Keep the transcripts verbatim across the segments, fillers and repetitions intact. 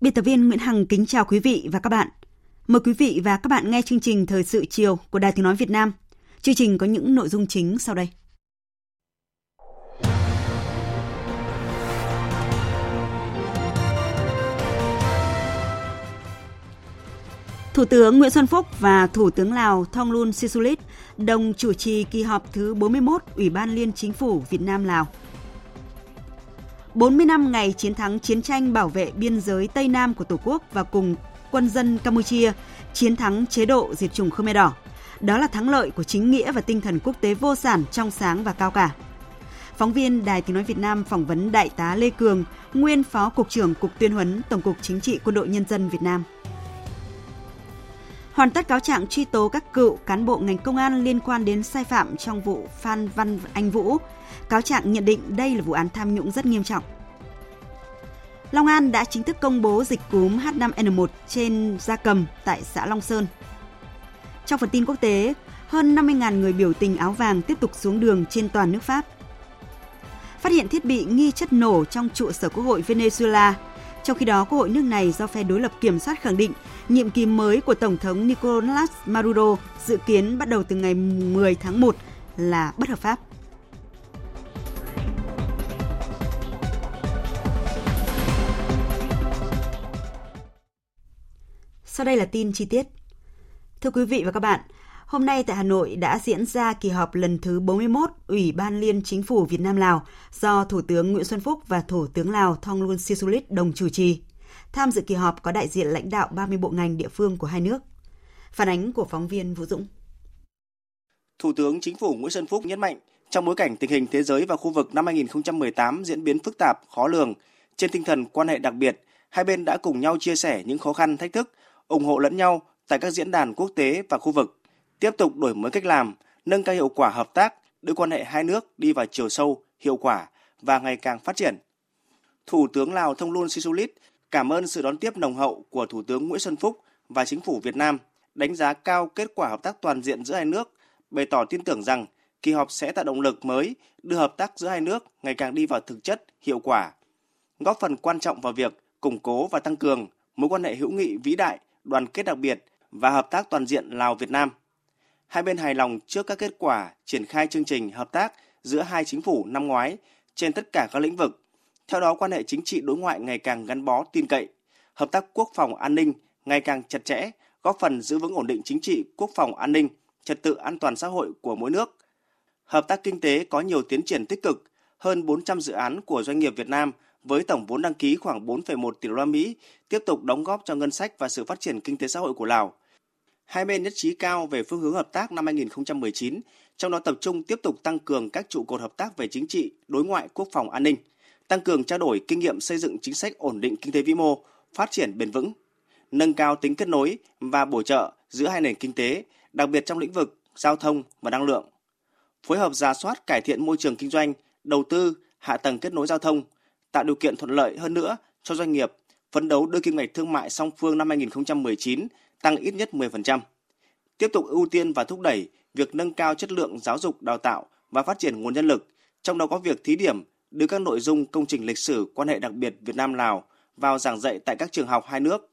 Biên tập viên Nguyễn Hằng kính chào quý vị và các bạn. Mời quý vị và các bạn nghe chương trình Thời sự chiều của Đài Tiếng nói Việt Nam. Chương trình có những nội dung chính sau đây. Thủ tướng Nguyễn Xuân Phúc và Thủ tướng Lào Thongloun Sisoulith đồng chủ trì kỳ họp thứ bốn mươi mốt Ủy ban Liên Chính phủ Việt Nam-Lào. bốn mươi năm ngày chiến thắng chiến tranh bảo vệ biên giới Tây Nam của Tổ quốc và cùng quân dân Campuchia chiến thắng chế độ diệt chủng Khmer Đỏ. Đó là thắng lợi của chính nghĩa và tinh thần quốc tế vô sản, trong sáng và cao cả. Phóng viên Đài Tiếng nói Việt Nam phỏng vấn Đại tá Lê Cường, nguyên Phó Cục trưởng Cục Tuyên huấn Tổng cục Chính trị Quân đội Nhân dân Việt Nam. Hoàn tất cáo trạng truy tố các cựu cán bộ ngành công an liên quan đến sai phạm trong vụ Phan Văn Anh Vũ. Cáo trạng nhận định đây là vụ án tham nhũng rất nghiêm trọng. Long An đã chính thức công bố dịch cúm H năm N một trên gia cầm tại xã Long Sơn. Trong phần tin quốc tế, hơn năm mươi nghìn người biểu tình áo vàng tiếp tục xuống đường trên toàn nước Pháp. Phát hiện thiết bị nghi chất nổ trong trụ sở Quốc hội Venezuela. Trong khi đó, Quốc hội nước này do phe đối lập kiểm soát khẳng định nhiệm kỳ mới của Tổng thống Nicolás Maduro dự kiến bắt đầu từ ngày mười tháng một là bất hợp pháp. Sau đây là tin chi tiết. Thưa quý vị và các bạn, hôm nay tại Hà Nội đã diễn ra kỳ họp lần thứ bốn mươi mốt Ủy ban Liên Chính phủ Việt Nam-Lào do Thủ tướng Nguyễn Xuân Phúc và Thủ tướng Lào Thongloun Sisoulith đồng chủ trì. Tham dự kỳ họp có đại diện lãnh đạo ba mươi bộ ngành địa phương của hai nước. Phản ánh của phóng viên Vũ Dũng. Thủ tướng Chính phủ Nguyễn Xuân Phúc nhấn mạnh, trong bối cảnh tình hình thế giới và khu vực năm hai không một tám diễn biến phức tạp, khó lường, trên tinh thần quan hệ đặc biệt, hai bên đã cùng nhau chia sẻ những khó khăn, thách thức, ủng hộ lẫn nhau tại các diễn đàn quốc tế và khu vực, tiếp tục đổi mới cách làm, nâng cao hiệu quả hợp tác, đưa quan hệ hai nước đi vào chiều sâu, hiệu quả và ngày càng phát triển. Thủ tướng Lào Thongloun Sisoulith cảm ơn sự đón tiếp nồng hậu của Thủ tướng Nguyễn Xuân Phúc và Chính phủ Việt Nam, đánh giá cao kết quả hợp tác toàn diện giữa hai nước, bày tỏ tin tưởng rằng kỳ họp sẽ tạo động lực mới đưa hợp tác giữa hai nước ngày càng đi vào thực chất, hiệu quả, góp phần quan trọng vào việc củng cố và tăng cường mối quan hệ hữu nghị vĩ đại, đoàn kết đặc biệt và hợp tác toàn diện Lào-Việt Nam. Hai bên hài lòng trước các kết quả triển khai chương trình hợp tác giữa hai chính phủ năm ngoái trên tất cả các lĩnh vực. Theo đó, quan hệ chính trị đối ngoại ngày càng gắn bó tin cậy, hợp tác quốc phòng an ninh ngày càng chặt chẽ, góp phần giữ vững ổn định chính trị, quốc phòng an ninh, trật tự an toàn xã hội của mỗi nước. Hợp tác kinh tế có nhiều tiến triển tích cực, hơn bốn trăm dự án của doanh nghiệp Việt Nam với tổng vốn đăng ký khoảng bốn phẩy một tỷ đô la Mỹ tiếp tục đóng góp cho ngân sách và sự phát triển kinh tế xã hội của Lào. Hai bên nhất trí cao về phương hướng hợp tác năm hai không một chín, trong đó tập trung tiếp tục tăng cường các trụ cột hợp tác về chính trị, đối ngoại, quốc phòng, an ninh, tăng cường trao đổi kinh nghiệm xây dựng chính sách ổn định kinh tế vĩ mô, phát triển bền vững, nâng cao tính kết nối và bổ trợ giữa hai nền kinh tế, đặc biệt trong lĩnh vực giao thông và năng lượng, phối hợp rà soát cải thiện môi trường kinh doanh, đầu tư, hạ tầng kết nối giao thông, tạo điều kiện thuận lợi hơn nữa cho doanh nghiệp, phấn đấu đưa kim ngạch thương mại song phương năm hai không một chín tăng ít nhất mười phần trăm. Tiếp tục ưu tiên và thúc đẩy việc nâng cao chất lượng giáo dục đào tạo và phát triển nguồn nhân lực, trong đó có việc thí điểm đưa các nội dung công trình lịch sử quan hệ đặc biệt Việt Nam-Lào vào giảng dạy tại các trường học hai nước.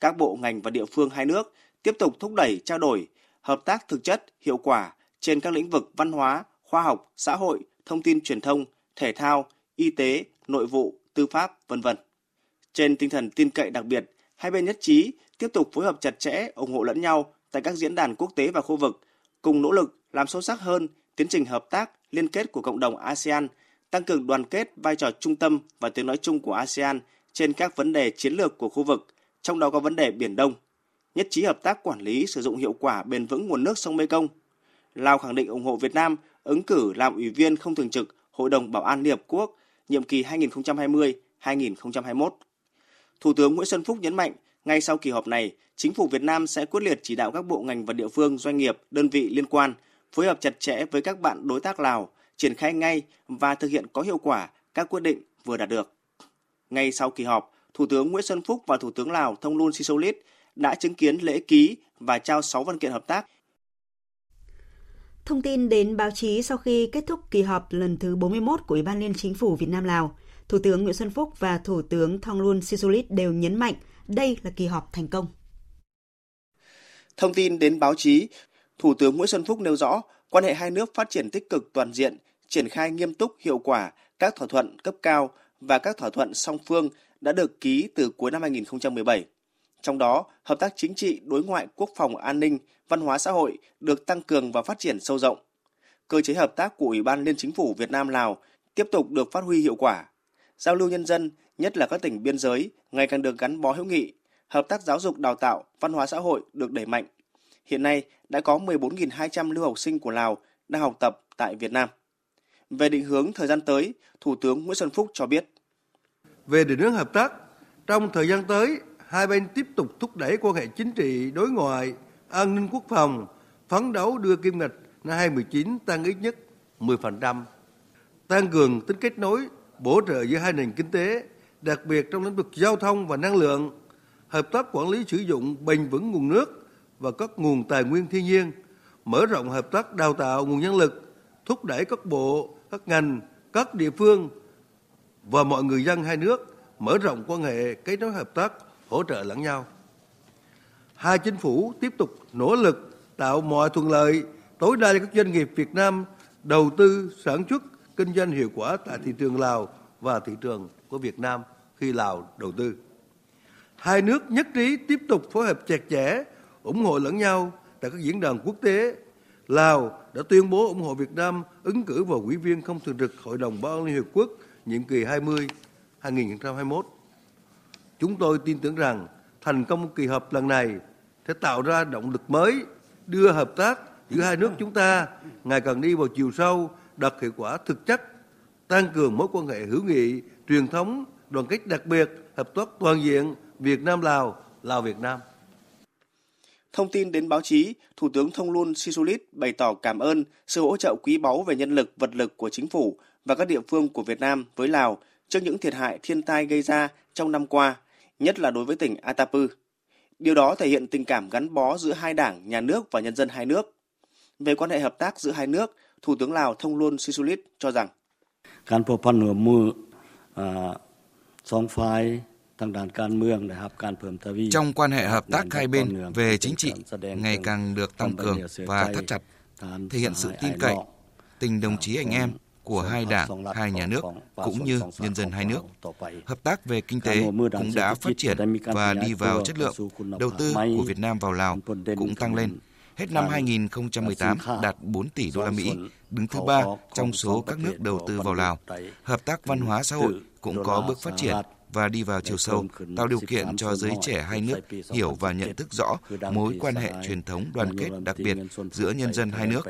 Các bộ ngành và địa phương hai nước tiếp tục thúc đẩy trao đổi, hợp tác thực chất, hiệu quả trên các lĩnh vực văn hóa, khoa học, xã hội, thông tin truyền thông, thể thao, y tế, nội vụ, tư pháp, vân vân. Trên tinh thần tin cậy đặc biệt, hai bên nhất trí tiếp tục phối hợp chặt chẽ, ủng hộ lẫn nhau tại các diễn đàn quốc tế và khu vực, cùng nỗ lực làm sâu sắc hơn tiến trình hợp tác, liên kết của cộng đồng ASEAN tăng cường đoàn kết, vai trò trung tâm và tiếng nói chung của a sê an trên các vấn đề chiến lược của khu vực, trong đó có vấn đề Biển Đông, nhất trí hợp tác quản lý sử dụng hiệu quả bền vững nguồn nước sông Mekong. Lào khẳng định ủng hộ Việt Nam ứng cử làm Ủy viên không thường trực Hội đồng Bảo an Liên Hợp Quốc, nhiệm kỳ hai nghìn không trăm hai mươi đến hai nghìn không trăm hai mươi mốt. Thủ tướng Nguyễn Xuân Phúc nhấn mạnh, ngay sau kỳ họp này, Chính phủ Việt Nam sẽ quyết liệt chỉ đạo các bộ ngành và địa phương, doanh nghiệp, đơn vị liên quan, phối hợp chặt chẽ với các bạn đối tác Lào, triển khai ngay và thực hiện có hiệu quả các quyết định vừa đạt được. Ngay sau kỳ họp, Thủ tướng Nguyễn Xuân Phúc và Thủ tướng Lào Thongloun Sisoulith đã chứng kiến lễ ký và trao sáu văn kiện hợp tác. Thông tin đến báo chí sau khi kết thúc kỳ họp lần thứ bốn mươi mốt của Ủy ban Liên Chính phủ Việt Nam-Lào, Thủ tướng Nguyễn Xuân Phúc và Thủ tướng Thongloun Sisoulith đều nhấn mạnh đây là kỳ họp thành công. Thông tin đến báo chí, Thủ tướng Nguyễn Xuân Phúc nêu rõ quan hệ hai nước phát triển tích cực toàn diện, triển khai nghiêm túc hiệu quả các thỏa thuận cấp cao và các thỏa thuận song phương đã được ký từ cuối năm hai nghìn không trăm mười bảy. Trong đó, hợp tác chính trị, đối ngoại, quốc phòng, an ninh, văn hóa xã hội được tăng cường và phát triển sâu rộng. Cơ chế hợp tác của Ủy ban Liên Chính phủ Việt Nam-Lào tiếp tục được phát huy hiệu quả. Giao lưu nhân dân, nhất là các tỉnh biên giới, ngày càng được gắn bó hữu nghị. Hợp tác giáo dục, đào tạo, văn hóa xã hội được đẩy mạnh. Hiện nay đã có mười bốn nghìn hai trăm lưu học sinh của Lào đang học tập tại Việt Nam. Về định hướng thời gian tới, Thủ tướng Nguyễn Xuân Phúc cho biết. Về định hướng hợp tác, trong thời gian tới, hai bên tiếp tục thúc đẩy quan hệ chính trị, đối ngoại, an ninh quốc phòng, phấn đấu đưa kim ngạch năm hai nghìn không trăm mười chín tăng ít nhất mười phần trăm, tăng cường tính kết nối, bổ trợ giữa hai nền kinh tế, đặc biệt trong lĩnh vực giao thông và năng lượng, hợp tác quản lý sử dụng bền vững nguồn nước và các nguồn tài nguyên thiên nhiên, mở rộng hợp tác đào tạo nguồn nhân lực, thúc đẩy các bộ, các ngành, các địa phương và mọi người dân hai nước mở rộng quan hệ kết nối hợp tác, hỗ trợ lẫn nhau. Hai chính phủ tiếp tục nỗ lực tạo mọi thuận lợi tối đa cho các doanh nghiệp Việt Nam đầu tư sản xuất, kinh doanh hiệu quả tại thị trường Lào và thị trường của Việt Nam khi Lào đầu tư. Hai nước nhất trí tiếp tục phối hợp chặt chẽ, ủng hộ lẫn nhau tại các diễn đàn quốc tế. Lào đã tuyên bố ủng hộ Việt Nam ứng cử vào Ủy viên không thường trực Hội đồng Bảo an Liên Hợp Quốc nhiệm kỳ hai nghìn không trăm hai mươi đến hai nghìn không trăm hai mươi mốt. Chúng tôi tin tưởng rằng thành công kỳ họp lần này sẽ tạo ra động lực mới, đưa hợp tác giữa hai nước chúng ta ngày càng đi vào chiều sâu, đạt hiệu quả thực chất, tăng cường mối quan hệ hữu nghị, truyền thống, đoàn kết đặc biệt, hợp tác toàn diện Việt Nam-Lào, Lào-Việt Nam. Thông tin đến báo chí, Thủ tướng Thongloun Sisoulith bày tỏ cảm ơn sự hỗ trợ quý báu về nhân lực, vật lực của chính phủ và các địa phương của Việt Nam với Lào trước những thiệt hại thiên tai gây ra trong năm qua, nhất là đối với tỉnh Atapu. Điều đó thể hiện tình cảm gắn bó giữa hai đảng, nhà nước và nhân dân hai nước. Về quan hệ hợp tác giữa hai nước, Thủ tướng Lào Thongloun Sisoulith cho rằng trong quan hệ hợp tác hai bên về chính trị ngày càng được tăng cường và thắt chặt, thể hiện sự tin cậy, tình đồng chí anh em của hai đảng, hai nhà nước cũng như nhân dân hai nước. Hợp tác về kinh tế cũng đã phát triển và đi vào chất lượng. Đầu tư của Việt Nam vào Lào cũng tăng lên. Hết năm hai nghìn không trăm mười tám đạt bốn tỷ đô la Mỹ, đứng thứ ba trong số các nước đầu tư vào Lào. Hợp tác văn hóa xã hội cũng có bước phát triển và đi vào chiều sâu, tạo điều kiện cho giới trẻ hai nước hiểu và nhận thức rõ mối quan hệ truyền thống đoàn kết đặc biệt giữa nhân dân hai nước.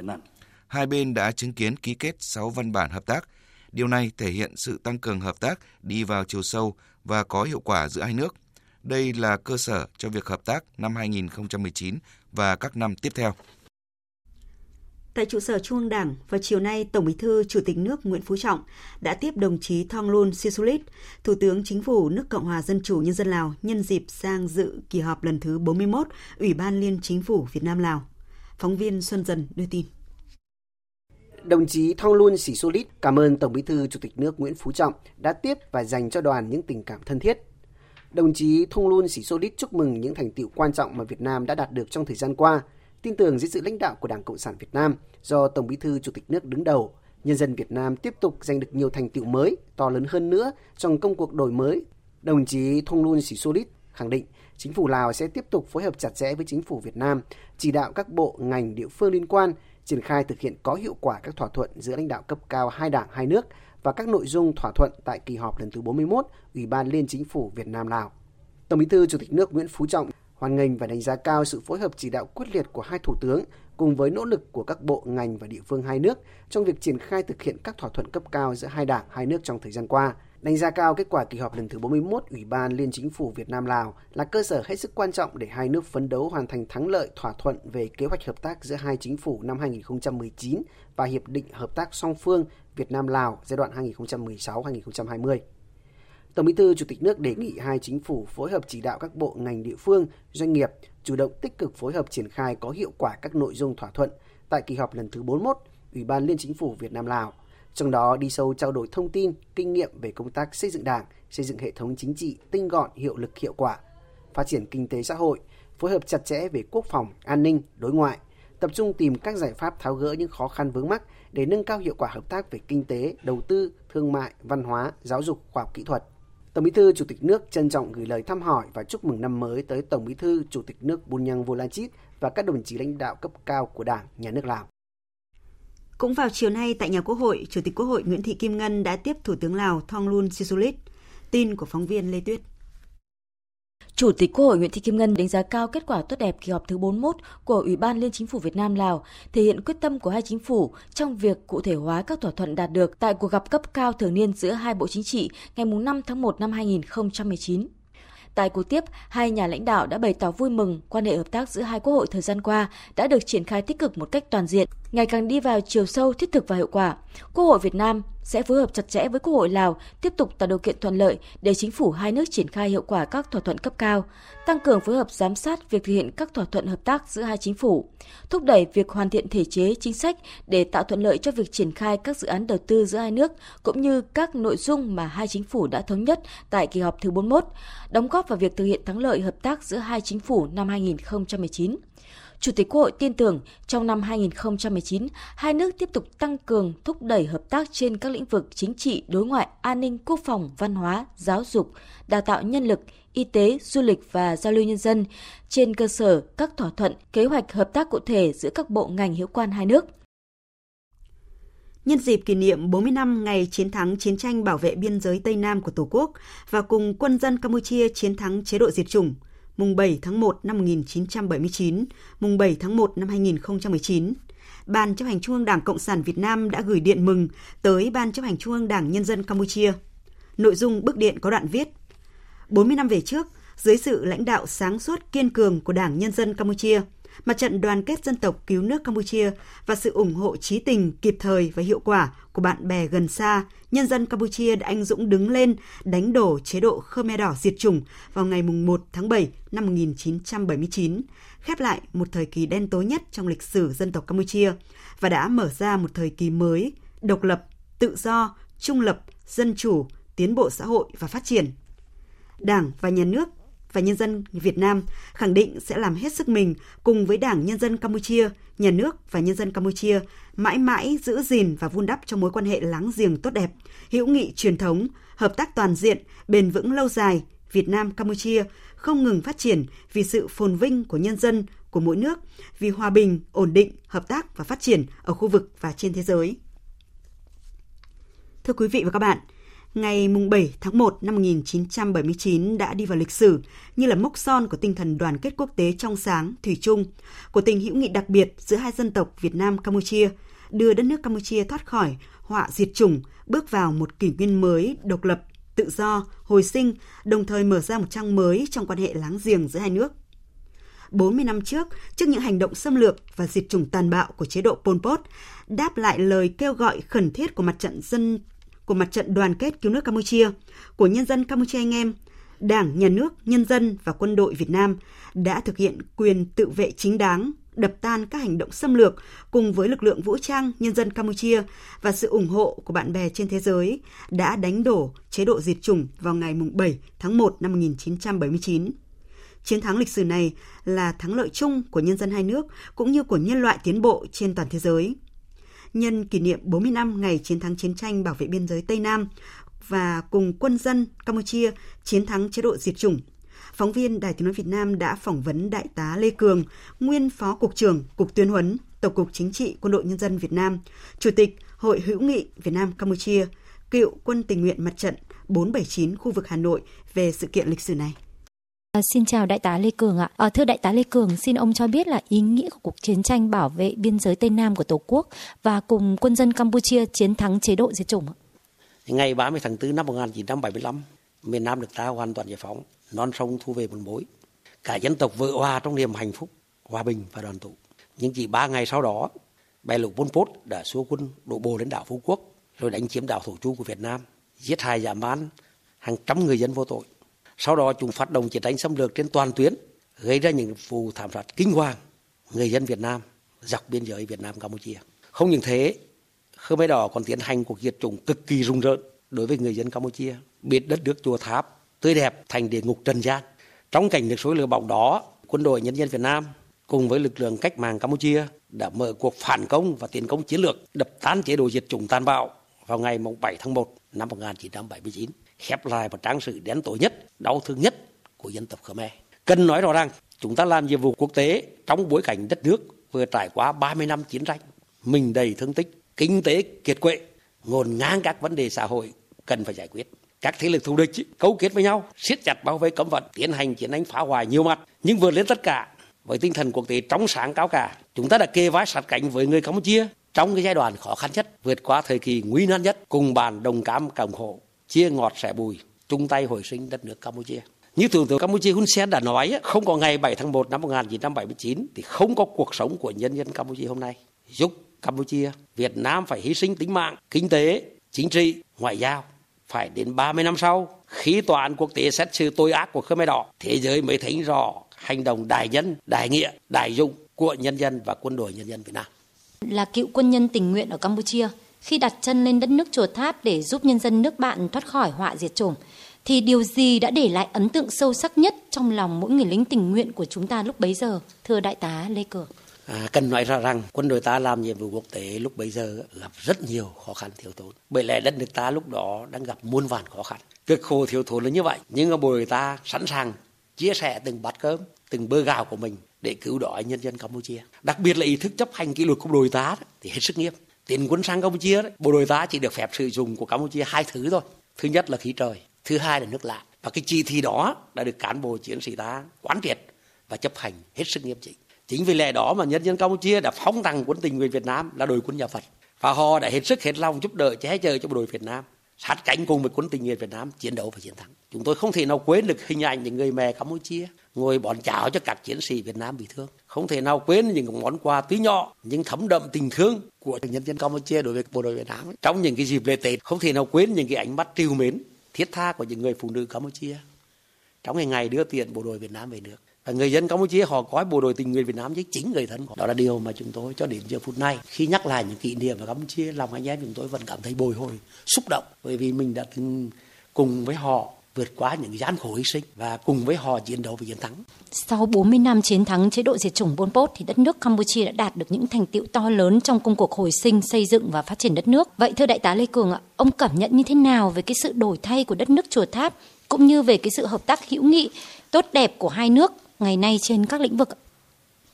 Hai bên đã chứng kiến ký kết sáu văn bản hợp tác. Điều này thể hiện sự tăng cường hợp tác đi vào chiều sâu và có hiệu quả giữa hai nước. Đây là cơ sở cho việc hợp tác năm hai nghìn không trăm mười chín và các năm tiếp theo. Tại trụ sở Trung ương Đảng, vào chiều nay, Tổng Bí thư Chủ tịch nước Nguyễn Phú Trọng đã tiếp đồng chí Thongloun Sisoulith, Thủ tướng Chính phủ nước Cộng hòa Dân chủ Nhân dân Lào nhân dịp sang dự kỳ họp lần thứ bốn mươi mốt Ủy ban Liên Chính phủ Việt Nam-Lào. Phóng viên Xuân Dần đưa tin. Đồng chí Thongloun Sisoulith cảm ơn Tổng Bí thư Chủ tịch nước Nguyễn Phú Trọng đã tiếp và dành cho đoàn những tình cảm thân thiết. Đồng chí Thongloun Sisoulith chúc mừng những thành tựu quan trọng mà Việt Nam đã đạt được trong thời gian qua, tin tưởng dưới sự lãnh đạo của Đảng Cộng sản Việt Nam do Tổng Bí thư Chủ tịch nước đứng đầu, nhân dân Việt Nam tiếp tục giành được nhiều thành tựu mới, to lớn hơn nữa trong công cuộc đổi mới. Đồng chí Thongloun Sisoulith khẳng định Chính phủ Lào sẽ tiếp tục phối hợp chặt chẽ với Chính phủ Việt Nam, chỉ đạo các bộ, ngành, địa phương liên quan triển khai thực hiện có hiệu quả các thỏa thuận giữa lãnh đạo cấp cao hai đảng hai nước và các nội dung thỏa thuận tại kỳ họp lần thứ bốn mươi mốt Ủy ban Liên Chính phủ Việt Nam-Lào. Tổng Bí thư Chủ tịch nước Nguyễn Phú Trọng hoan nghênh và đánh giá cao sự phối hợp chỉ đạo quyết liệt của hai thủ tướng cùng với nỗ lực của các bộ, ngành và địa phương hai nước trong việc triển khai thực hiện các thỏa thuận cấp cao giữa hai đảng, hai nước trong thời gian qua. Đánh giá cao kết quả kỳ họp lần thứ bốn mươi mốt Ủy ban Liên Chính phủ Việt Nam-Lào là cơ sở hết sức quan trọng để hai nước phấn đấu hoàn thành thắng lợi thỏa thuận về kế hoạch hợp tác giữa hai chính phủ năm hai không một chín và Hiệp định Hợp tác song phương Việt Nam-Lào giai đoạn hai nghìn không trăm mười sáu đến hai nghìn không trăm hai mươi. Tổng Bí thư Chủ tịch nước đề nghị hai chính phủ phối hợp chỉ đạo các bộ, ngành, địa phương, doanh nghiệp chủ động tích cực phối hợp triển khai có hiệu quả các nội dung thỏa thuận tại kỳ họp lần thứ bốn mươi mốt Ủy ban Liên Chính phủ Việt Nam-Lào, trong đó đi sâu trao đổi thông tin, kinh nghiệm về công tác xây dựng đảng, xây dựng hệ thống chính trị tinh gọn, hiệu lực, hiệu quả, phát triển kinh tế xã hội, phối hợp chặt chẽ về quốc phòng, an ninh, đối ngoại, tập trung tìm các giải pháp tháo gỡ những khó khăn vướng mắc để nâng cao hiệu quả hợp tác về kinh tế, đầu tư, thương mại, văn hóa, giáo dục, khoa học kỹ thuật. Tổng Bí thư Chủ tịch nước trân trọng gửi lời thăm hỏi và chúc mừng năm mới tới Tổng Bí thư Chủ tịch nước Bunyang Volachit và các đồng chí lãnh đạo cấp cao của Đảng, Nhà nước Lào. Cũng vào chiều nay tại Nhà Quốc hội, Chủ tịch Quốc hội Nguyễn Thị Kim Ngân đã tiếp Thủ tướng Lào Thongloun Sisoulith. Tin của phóng viên Lê Tuyết. Chủ tịch Quốc hội Nguyễn Thị Kim Ngân đánh giá cao kết quả tốt đẹp kỳ họp thứ bốn mươi mốt của Ủy ban Liên Chính phủ Việt Nam-Lào, thể hiện quyết tâm của hai chính phủ trong việc cụ thể hóa các thỏa thuận đạt được tại cuộc gặp cấp cao thường niên giữa hai bộ chính trị ngày năm tháng một năm hai nghìn không trăm mười chín. Tại cuộc tiếp, hai nhà lãnh đạo đã bày tỏ vui mừng quan hệ hợp tác giữa hai quốc hội thời gian qua đã được triển khai tích cực một cách toàn diện, ngày càng đi vào chiều sâu, thiết thực và hiệu quả. Quốc hội Việt Nam sẽ phối hợp chặt chẽ với Quốc hội Lào tiếp tục tạo điều kiện thuận lợi để chính phủ hai nước triển khai hiệu quả các thỏa thuận cấp cao, tăng cường phối hợp giám sát việc thực hiện các thỏa thuận hợp tác giữa hai chính phủ, thúc đẩy việc hoàn thiện thể chế, chính sách để tạo thuận lợi cho việc triển khai các dự án đầu tư giữa hai nước cũng như các nội dung mà hai chính phủ đã thống nhất tại kỳ họp thứ bốn mươi mốt, đóng góp vào việc thực hiện thắng lợi hợp tác giữa hai chính phủ năm hai nghìn không trăm mười chín. Chủ tịch Quốc hội tin tưởng trong năm hai nghìn không trăm mười chín, hai nước tiếp tục tăng cường thúc đẩy hợp tác trên các lĩnh vực chính trị, đối ngoại, an ninh, quốc phòng, văn hóa, giáo dục, đào tạo nhân lực, y tế, du lịch và giao lưu nhân dân trên cơ sở các thỏa thuận, kế hoạch hợp tác cụ thể giữa các bộ ngành hữu quan hai nước. Nhân dịp kỷ niệm bốn mươi năm ngày chiến thắng chiến tranh bảo vệ biên giới Tây Nam của Tổ quốc và cùng quân dân Campuchia chiến thắng chế độ diệt chủng, mùng bảy tháng một năm một nghìn chín trăm bảy mươi chín, mùng bảy tháng một năm hai nghìn không trăm mười chín, Ban Chấp hành Trung ương Đảng Cộng sản Việt Nam đã gửi điện mừng tới Ban Chấp hành Trung ương Đảng Nhân dân Campuchia. Nội dung bức điện có đoạn viết: bốn mươi năm về trước, dưới sự lãnh đạo sáng suốt kiên cường của Đảng Nhân dân Campuchia, Mặt trận Đoàn kết Dân tộc Cứu nước Campuchia và sự ủng hộ chí tình, kịp thời và hiệu quả của bạn bè gần xa, nhân dân Campuchia đã anh dũng đứng lên đánh đổ chế độ Khmer Đỏ diệt chủng vào ngày một tháng bảy năm một nghìn chín trăm bảy mươi chín, khép lại một thời kỳ đen tối nhất trong lịch sử dân tộc Campuchia và đã mở ra một thời kỳ mới, độc lập, tự do, trung lập, dân chủ, tiến bộ xã hội và phát triển. Đảng và nhà nước và nhân dân Việt Nam khẳng định sẽ làm hết sức mình cùng với Đảng Nhân dân Campuchia, nhà nước và nhân dân Campuchia mãi mãi giữ gìn và vun đắp cho mối quan hệ láng giềng tốt đẹp, hữu nghị truyền thống, hợp tác toàn diện, bền vững lâu dài, Việt Nam-Campuchia không ngừng phát triển vì sự phồn vinh của nhân dân, của mỗi nước, vì hòa bình, ổn định, hợp tác và phát triển ở khu vực và trên thế giới. Thưa quý vị và các bạn, ngày bảy tháng một năm một nghìn chín trăm bảy mươi chín đã đi vào lịch sử như là mốc son của tinh thần đoàn kết quốc tế trong sáng, thủy chung, của tình hữu nghị đặc biệt giữa hai dân tộc Việt Nam-Campuchia, đưa đất nước Campuchia thoát khỏi họa diệt chủng, bước vào một kỷ nguyên mới, độc lập, tự do, hồi sinh, đồng thời mở ra một trang mới trong quan hệ láng giềng giữa hai nước. bốn mươi năm trước, trước những hành động xâm lược và diệt chủng tàn bạo của chế độ Pol Pot, đáp lại lời kêu gọi khẩn thiết của mặt trận dân của mặt trận Đoàn kết Cứu nước Campuchia, của nhân dân Campuchia anh em, Đảng, Nhà nước, nhân dân và quân đội Việt Nam đã thực hiện quyền tự vệ chính đáng, đập tan các hành động xâm lược cùng với lực lượng vũ trang nhân dân Campuchia và sự ủng hộ của bạn bè trên thế giới đã đánh đổ chế độ diệt chủng vào ngày bảy tháng một năm một nghìn chín trăm bảy mươi chín. Chiến thắng lịch sử này là thắng lợi chung của nhân dân hai nước cũng như của nhân loại tiến bộ trên toàn thế giới. Nhân kỷ niệm bốn mươi năm ngày chiến thắng chiến tranh bảo vệ biên giới Tây Nam và cùng quân dân Campuchia chiến thắng chế độ diệt chủng, phóng viên Đài Tiếng nói Việt Nam đã phỏng vấn Đại tá Lê Cường, nguyên Phó Cục trưởng Cục Tuyên huấn, Tổng cục Chính trị Quân đội Nhân dân Việt Nam, Chủ tịch Hội Hữu nghị Việt Nam Campuchia cựu quân tình nguyện mặt trận bốn bảy chín khu vực Hà Nội về sự kiện lịch sử này. À, xin chào Đại tá Lê Cường ạ. À, thưa Đại tá Lê Cường, xin ông cho biết là ý nghĩa của cuộc chiến tranh bảo vệ biên giới Tây Nam của Tổ quốc và cùng quân dân Campuchia chiến thắng chế độ diệt chủng ạ. Ngày ba mươi tháng tư năm một nghìn chín trăm bảy mươi lăm, miền Nam được ta hoàn toàn giải phóng, non sông thu về một mối. Cả dân tộc vỡ hòa trong niềm hạnh phúc, hòa bình và đoàn tụ. Nhưng chỉ ba ngày sau đó, bè lũ Pol Pot đã xua quân đổ bộ đến đảo Phú Quốc, rồi đánh chiếm đảo Thổ Chu của Việt Nam, giết hại dã man hàng trăm người dân vô tội. Sau đó chúng phát động chiến tranh xâm lược trên toàn tuyến, gây ra những vụ thảm sát kinh hoàng người dân Việt Nam dọc biên giới Việt Nam Campuchia. Không những thế, Khmer Đỏ còn tiến hành cuộc diệt chủng cực kỳ rùng rợn đối với người dân Campuchia, biến đất nước Chùa Tháp tươi đẹp thành địa ngục trần gian. Trong cảnh nước sôi lửa bỏng đó, quân đội nhân dân Việt Nam cùng với lực lượng cách mạng Campuchia đã mở cuộc phản công và tiến công chiến lược đập tan chế độ diệt chủng tàn bạo vào ngày bảy tháng một năm một nghìn chín trăm bảy mươi chín, khép lại một trang sử đen tối nhất, đau thương nhất của dân tộc Khmer. Cần nói rõ rằng chúng ta làm nhiệm vụ quốc tế trong bối cảnh đất nước vừa trải qua ba mươi năm chiến tranh, mình đầy thương tích, kinh tế kiệt quệ, ngổn ngang các vấn đề xã hội cần phải giải quyết. Các thế lực thù địch cấu kết với nhau, siết chặt bao vây cấm vận, tiến hành chiến đánh phá hoại nhiều mặt, nhưng vượt lên tất cả với tinh thần quốc tế trong sáng cao cả, chúng ta đã kề vai sát cánh với người Campuchia trong cái giai đoạn khó khăn nhất, vượt qua thời kỳ nguy nan nhất, cùng bàn đồng cảm cộng khổ, chia ngọt sẻ bùi, chung tay hồi sinh đất nước Campuchia. Như Thủ tướng Campuchia Hun Sen đã nói, không có ngày bảy tháng một năm một nghìn chín trăm bảy mươi chín thì không có cuộc sống của nhân dân Campuchia hôm nay. Giúp Campuchia, Việt Nam phải hy sinh tính mạng, kinh tế, chính trị, ngoại giao. Phải đến ba mươi năm sau, khi tòa án quốc tế xét xử tội ác của Khmer Đỏ, thế giới mới thấy rõ hành động đại nhân, đại nghĩa, đại dung của nhân dân và quân đội nhân dân Việt Nam. Là cựu quân nhân tình nguyện ở Campuchia, khi đặt chân lên đất nước Chùa Tháp để giúp nhân dân nước bạn thoát khỏi họa diệt chủng, thì điều gì đã để lại ấn tượng sâu sắc nhất trong lòng mỗi người lính tình nguyện của chúng ta lúc bấy giờ, thưa Đại tá Lê Cường? À, cần nói rõ rằng quân đội ta làm nhiệm vụ quốc tế lúc bấy giờ gặp rất nhiều khó khăn thiếu thốn. Bởi lẽ đất nước ta lúc đó đang gặp muôn vàn khó khăn, cực khổ thiếu thốn là như vậy, nhưng bộ đội ta sẵn sàng chia sẻ từng bát cơm, từng bơ gạo của mình để cứu đói nhân dân Campuchia. Đặc biệt là ý thức chấp hành kỷ luật của bộ đội ta thì hết sức nghiêm. Tiến quân sang Campuchia, bộ đội ta chỉ được phép sử dụng của Campuchia hai thứ thôi. Thứ nhất là khí trời, thứ hai là nước lạ. Và cái chỉ thị đó đã được cán bộ chiến sĩ ta quán triệt và chấp hành hết sức nghiêm chỉnh. Chính vì lẽ đó mà nhân dân Campuchia đã phóng tặng quân tình nguyện Việt Nam là đội quân nhà Phật, và họ đã hết sức hết lòng giúp đỡ che chở cho bộ đội Việt Nam, sát cánh cùng với quân tình nguyện Việt Nam chiến đấu và chiến thắng. Chúng tôi không thể nào quên được hình ảnh những người mẹ Campuchia ngồi bón cháo cho các chiến sĩ Việt Nam bị thương, không thể nào quên những món quà tuy nhỏ nhưng thấm đậm tình thương của nhân dân Campuchia đối với bộ đội Việt Nam. Trong những cái dịp lễ Tết, không thể nào quên những cái ánh mắt trìu mến, thiết tha của những người phụ nữ Campuchia trong ngày ngày đưa tiền bộ đội Việt Nam về nước. Và người dân Campuchia họ coi bộ đội tình nguyện Việt Nam với chính người thân của họ. Đó là điều mà chúng tôi cho đến giờ phút này, khi nhắc lại những kỷ niệm ở Campuchia, lòng anh em chúng tôi vẫn cảm thấy bồi hồi, xúc động, bởi vì mình đã cùng với họ vượt qua những gian khổ hy sinh và cùng với họ chiến đấu và chiến thắng. Sau bốn mươi năm chiến thắng chế độ diệt chủng Pol Pot thì đất nước Campuchia đã đạt được những thành tựu to lớn trong công cuộc hồi sinh, xây dựng và phát triển đất nước. Vậy thưa Đại tá Lê Cường ạ, ông cảm nhận như thế nào về cái sự đổi thay của đất nước Chùa Tháp cũng như về cái sự hợp tác hữu nghị tốt đẹp của hai nước ngày nay trên các lĩnh vực?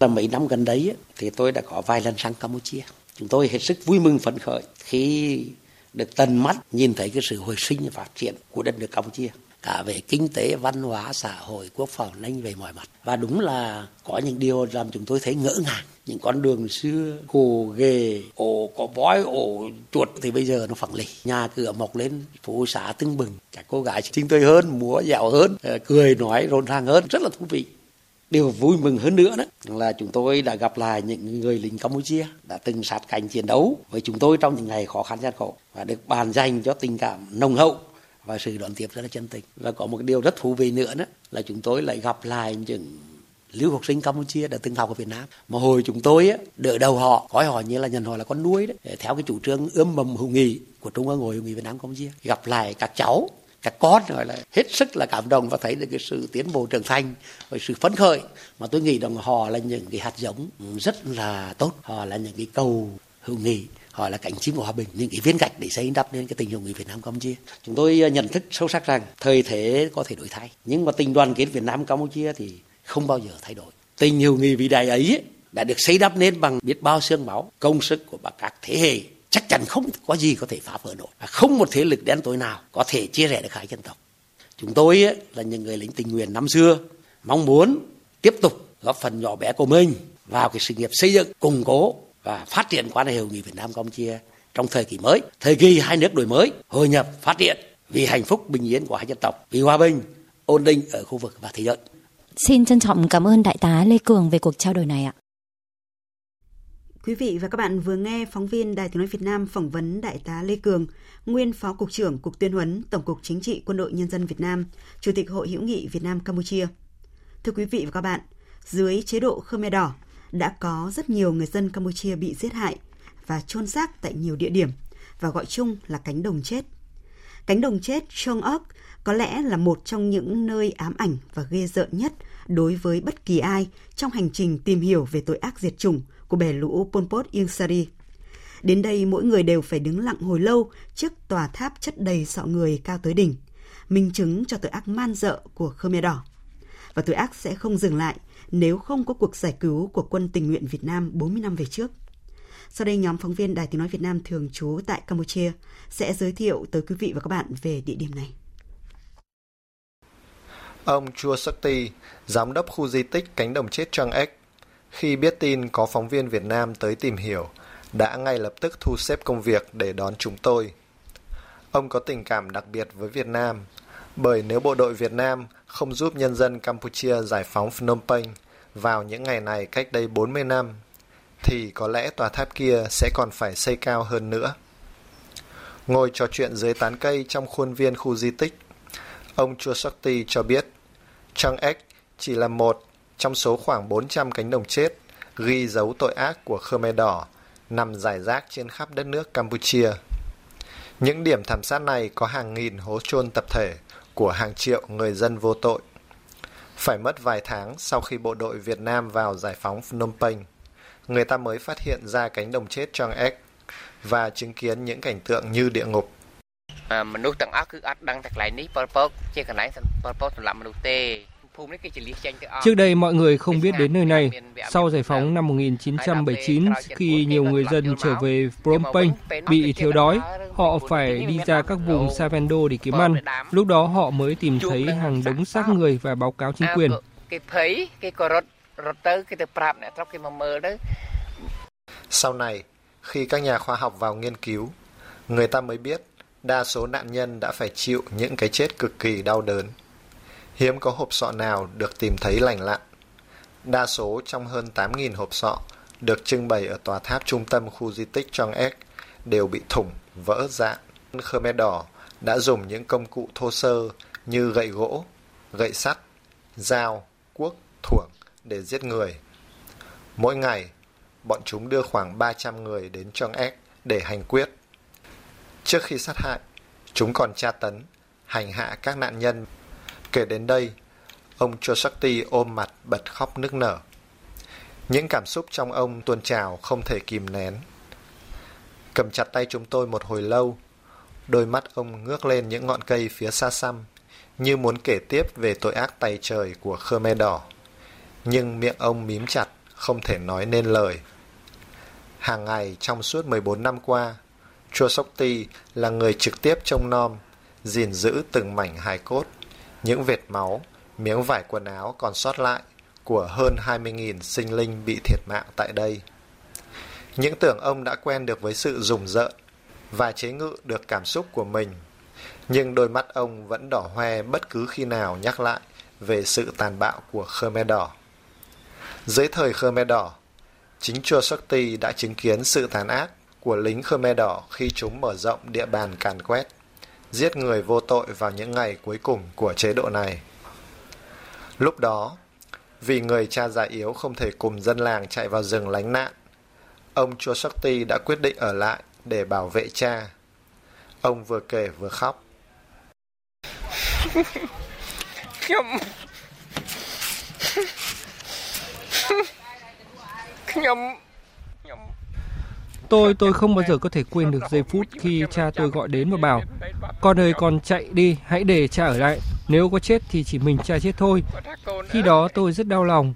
Là mấy năm gần đấy thì tôi đã có vài lần sang Campuchia. Chúng tôi hết sức vui mừng phấn khởi khi được tận mắt nhìn thấy cái sự hồi sinh và phát triển của đất nước Campuchia, cả về kinh tế, văn hóa, xã hội, quốc phòng, nhanh về mọi mặt. Và đúng là có những điều làm chúng tôi thấy ngỡ ngàng. Những con đường xưa, gồ ghề, ổ có bói, ổ chuột thì bây giờ nó phẳng lì. Nhà cửa mọc lên, phố xá tưng bừng. Các cô gái xinh tươi hơn, múa dẻo hơn, cười nói rộn ràng hơn, rất là thú vị. Điều vui mừng hơn nữa đó là chúng tôi đã gặp lại những người lính Campuchia đã từng sát cánh chiến đấu với chúng tôi trong những ngày khó khăn gian khổ và được bàn dành cho tình cảm nồng hậu và sự đón tiếp rất là chân tình. Và có một điều rất thú vị nữa đó là chúng tôi lại gặp lại những lưu học sinh Campuchia đã từng học ở Việt Nam. Mà hồi chúng tôi đỡ đầu họ, coi họ như là nhận họ là con nuôi đấy, theo cái chủ trương ươm mầm hữu nghị của Trung ương Hội Hữu nghị Việt Nam Campuchia. Gặp lại các cháu, các con rồi là hết sức là cảm động và thấy được cái sự tiến bộ trưởng thành và sự phấn khởi. Mà tôi nghĩ rằng họ là những cái hạt giống rất là tốt, họ là những cái cầu hữu nghị, họ là cánh chim của hòa bình, những cái viên gạch để xây đắp nên cái tình hữu nghị Việt Nam Campuchia. Chúng tôi nhận thức sâu sắc rằng thời thế có thể đổi thay, nhưng mà tình đoàn kết Việt Nam Campuchia thì không bao giờ thay đổi. Tình hữu nghị vĩ đại ấy đã được xây đắp nên bằng biết bao xương máu, công sức của các thế hệ chắc chắn không có gì có thể phá vỡ nổi. Không một thế lực đen tối nào có thể chia rẽ được hai dân tộc. Chúng tôi là những người lính tình nguyện năm xưa, mong muốn tiếp tục góp phần nhỏ bé của mình vào cái sự nghiệp xây dựng, củng cố và phát triển quan hệ hữu nghị Việt Nam Campuchia trong thời kỳ mới, thời kỳ hai nước đổi mới, hội nhập, phát triển vì hạnh phúc bình yên của hai dân tộc, vì hòa bình, ổn định ở khu vực và thế giới. Xin trân trọng cảm ơn Đại tá Lê Cường về cuộc trao đổi này ạ. Quý vị và các bạn vừa nghe phóng viên Đài Tiếng nói Việt Nam phỏng vấn Đại tá Lê Cường, nguyên Phó Cục trưởng Cục Tuyên huấn Tổng cục Chính trị Quân đội Nhân dân Việt Nam, Chủ tịch Hội hữu nghị Việt Nam Campuchia. Thưa quý vị và các bạn, dưới chế độ Khmer Đỏ đã có rất nhiều người dân Campuchia bị giết hại và chôn xác tại nhiều địa điểm và gọi chung là cánh đồng chết. Cánh đồng chết Choeung Ek có lẽ là một trong những nơi ám ảnh và ghê rợn nhất đối với bất kỳ ai trong hành trình tìm hiểu về tội ác diệt chủng của bè lũ Pol Pot Ieng Sari. Đến đây mỗi người đều phải đứng lặng hồi lâu trước tòa tháp chất đầy sọ người cao tới đỉnh, minh chứng cho tội ác man dợ của Khmer Đỏ. Và tội ác sẽ không dừng lại nếu không có cuộc giải cứu của quân tình nguyện Việt Nam bốn mươi năm về trước. Sau đây nhóm phóng viên Đài Tiếng nói Việt Nam thường trú tại Campuchia sẽ giới thiệu tới quý vị và các bạn về địa điểm này. Ông Chuo Sokti, giám đốc khu di tích cánh đồng chết Choeung Ek, khi biết tin có phóng viên Việt Nam tới tìm hiểu, đã ngay lập tức thu xếp công việc để đón chúng tôi. Ông có tình cảm đặc biệt với Việt Nam, bởi nếu bộ đội Việt Nam không giúp nhân dân Campuchia giải phóng Phnom Penh vào những ngày này cách đây bốn mươi năm, thì có lẽ tòa tháp kia sẽ còn phải xây cao hơn nữa. Ngồi trò chuyện dưới tán cây trong khuôn viên khu di tích, ông Chuo Sokti cho biết, Choeung Ek chỉ là một trong số khoảng bốn trăm cánh đồng chết ghi dấu tội ác của Khmer Đỏ nằm rải rác trên khắp đất nước Campuchia. Những điểm thảm sát này có hàng nghìn hố chôn tập thể của hàng triệu người dân vô tội. Phải mất vài tháng sau khi bộ đội Việt Nam vào giải phóng Phnom Penh, người ta mới phát hiện ra cánh đồng chết Choeung Ek và chứng kiến những cảnh tượng như địa ngục. Trước đây mọi người không biết đến nơi này. Sau giải phóng năm một nghìn chín trăm bảy mươi chín, khi nhiều người dân trở về Phnom Penh bị thiếu đói, họ phải đi ra các vùng Savendo để kiếm ăn. Lúc đó họ mới tìm thấy hàng đống xác người và báo cáo chính quyền. Sau này, khi các nhà khoa học vào nghiên cứu, người ta mới biết đa số nạn nhân đã phải chịu những cái chết cực kỳ đau đớn. Hiếm có hộp sọ nào được tìm thấy lành lặn. Đa số trong hơn tám nghìn hộp sọ được trưng bày ở tòa tháp trung tâm khu di tích Choeung Ek đều bị thủng, vỡ rạn. Khmer Đỏ đã dùng những công cụ thô sơ như gậy gỗ, gậy sắt, dao, cuốc, thuổng để giết người. Mỗi ngày, bọn chúng đưa khoảng ba trăm người đến Choeung Ek để hành quyết. Trước khi sát hại, chúng còn tra tấn, hành hạ các nạn nhân. Kể đến đây, ông Chuo Sokti ôm mặt bật khóc nức nở. Những cảm xúc trong ông tuôn trào không thể kìm nén. Cầm chặt tay chúng tôi một hồi lâu, đôi mắt ông ngước lên những ngọn cây phía xa xăm, như muốn kể tiếp về tội ác tày trời của Khmer Đỏ. Nhưng miệng ông mím chặt, không thể nói nên lời. Hàng ngày trong suốt mười bốn năm qua, Chuo Sokti là người trực tiếp trông nom, gìn giữ từng mảnh hài cốt, những vệt máu, miếng vải quần áo còn sót lại của hơn hai mươi nghìn sinh linh bị thiệt mạng tại đây. Những tưởng ông đã quen được với sự rùng rợn và chế ngự được cảm xúc của mình, nhưng đôi mắt ông vẫn đỏ hoe bất cứ khi nào nhắc lại về sự tàn bạo của Khmer Đỏ. Dưới thời Khmer Đỏ, chính Chuo Sokti đã chứng kiến sự tàn ác của lính Khmer Đỏ khi chúng mở rộng địa bàn càn quét, giết người vô tội vào những ngày cuối cùng của chế độ này. Lúc đó, vì người cha già yếu không thể cùng dân làng chạy vào rừng lánh nạn, ông Chuo Sokti đã quyết định ở lại để bảo vệ cha. Ông vừa kể vừa khóc. Tôi tôi không bao giờ có thể quên được giây phút khi cha tôi gọi đến và bảo: "Con ơi, con chạy đi, hãy để cha ở lại. Nếu có chết thì chỉ mình cha chết thôi." Khi đó tôi rất đau lòng.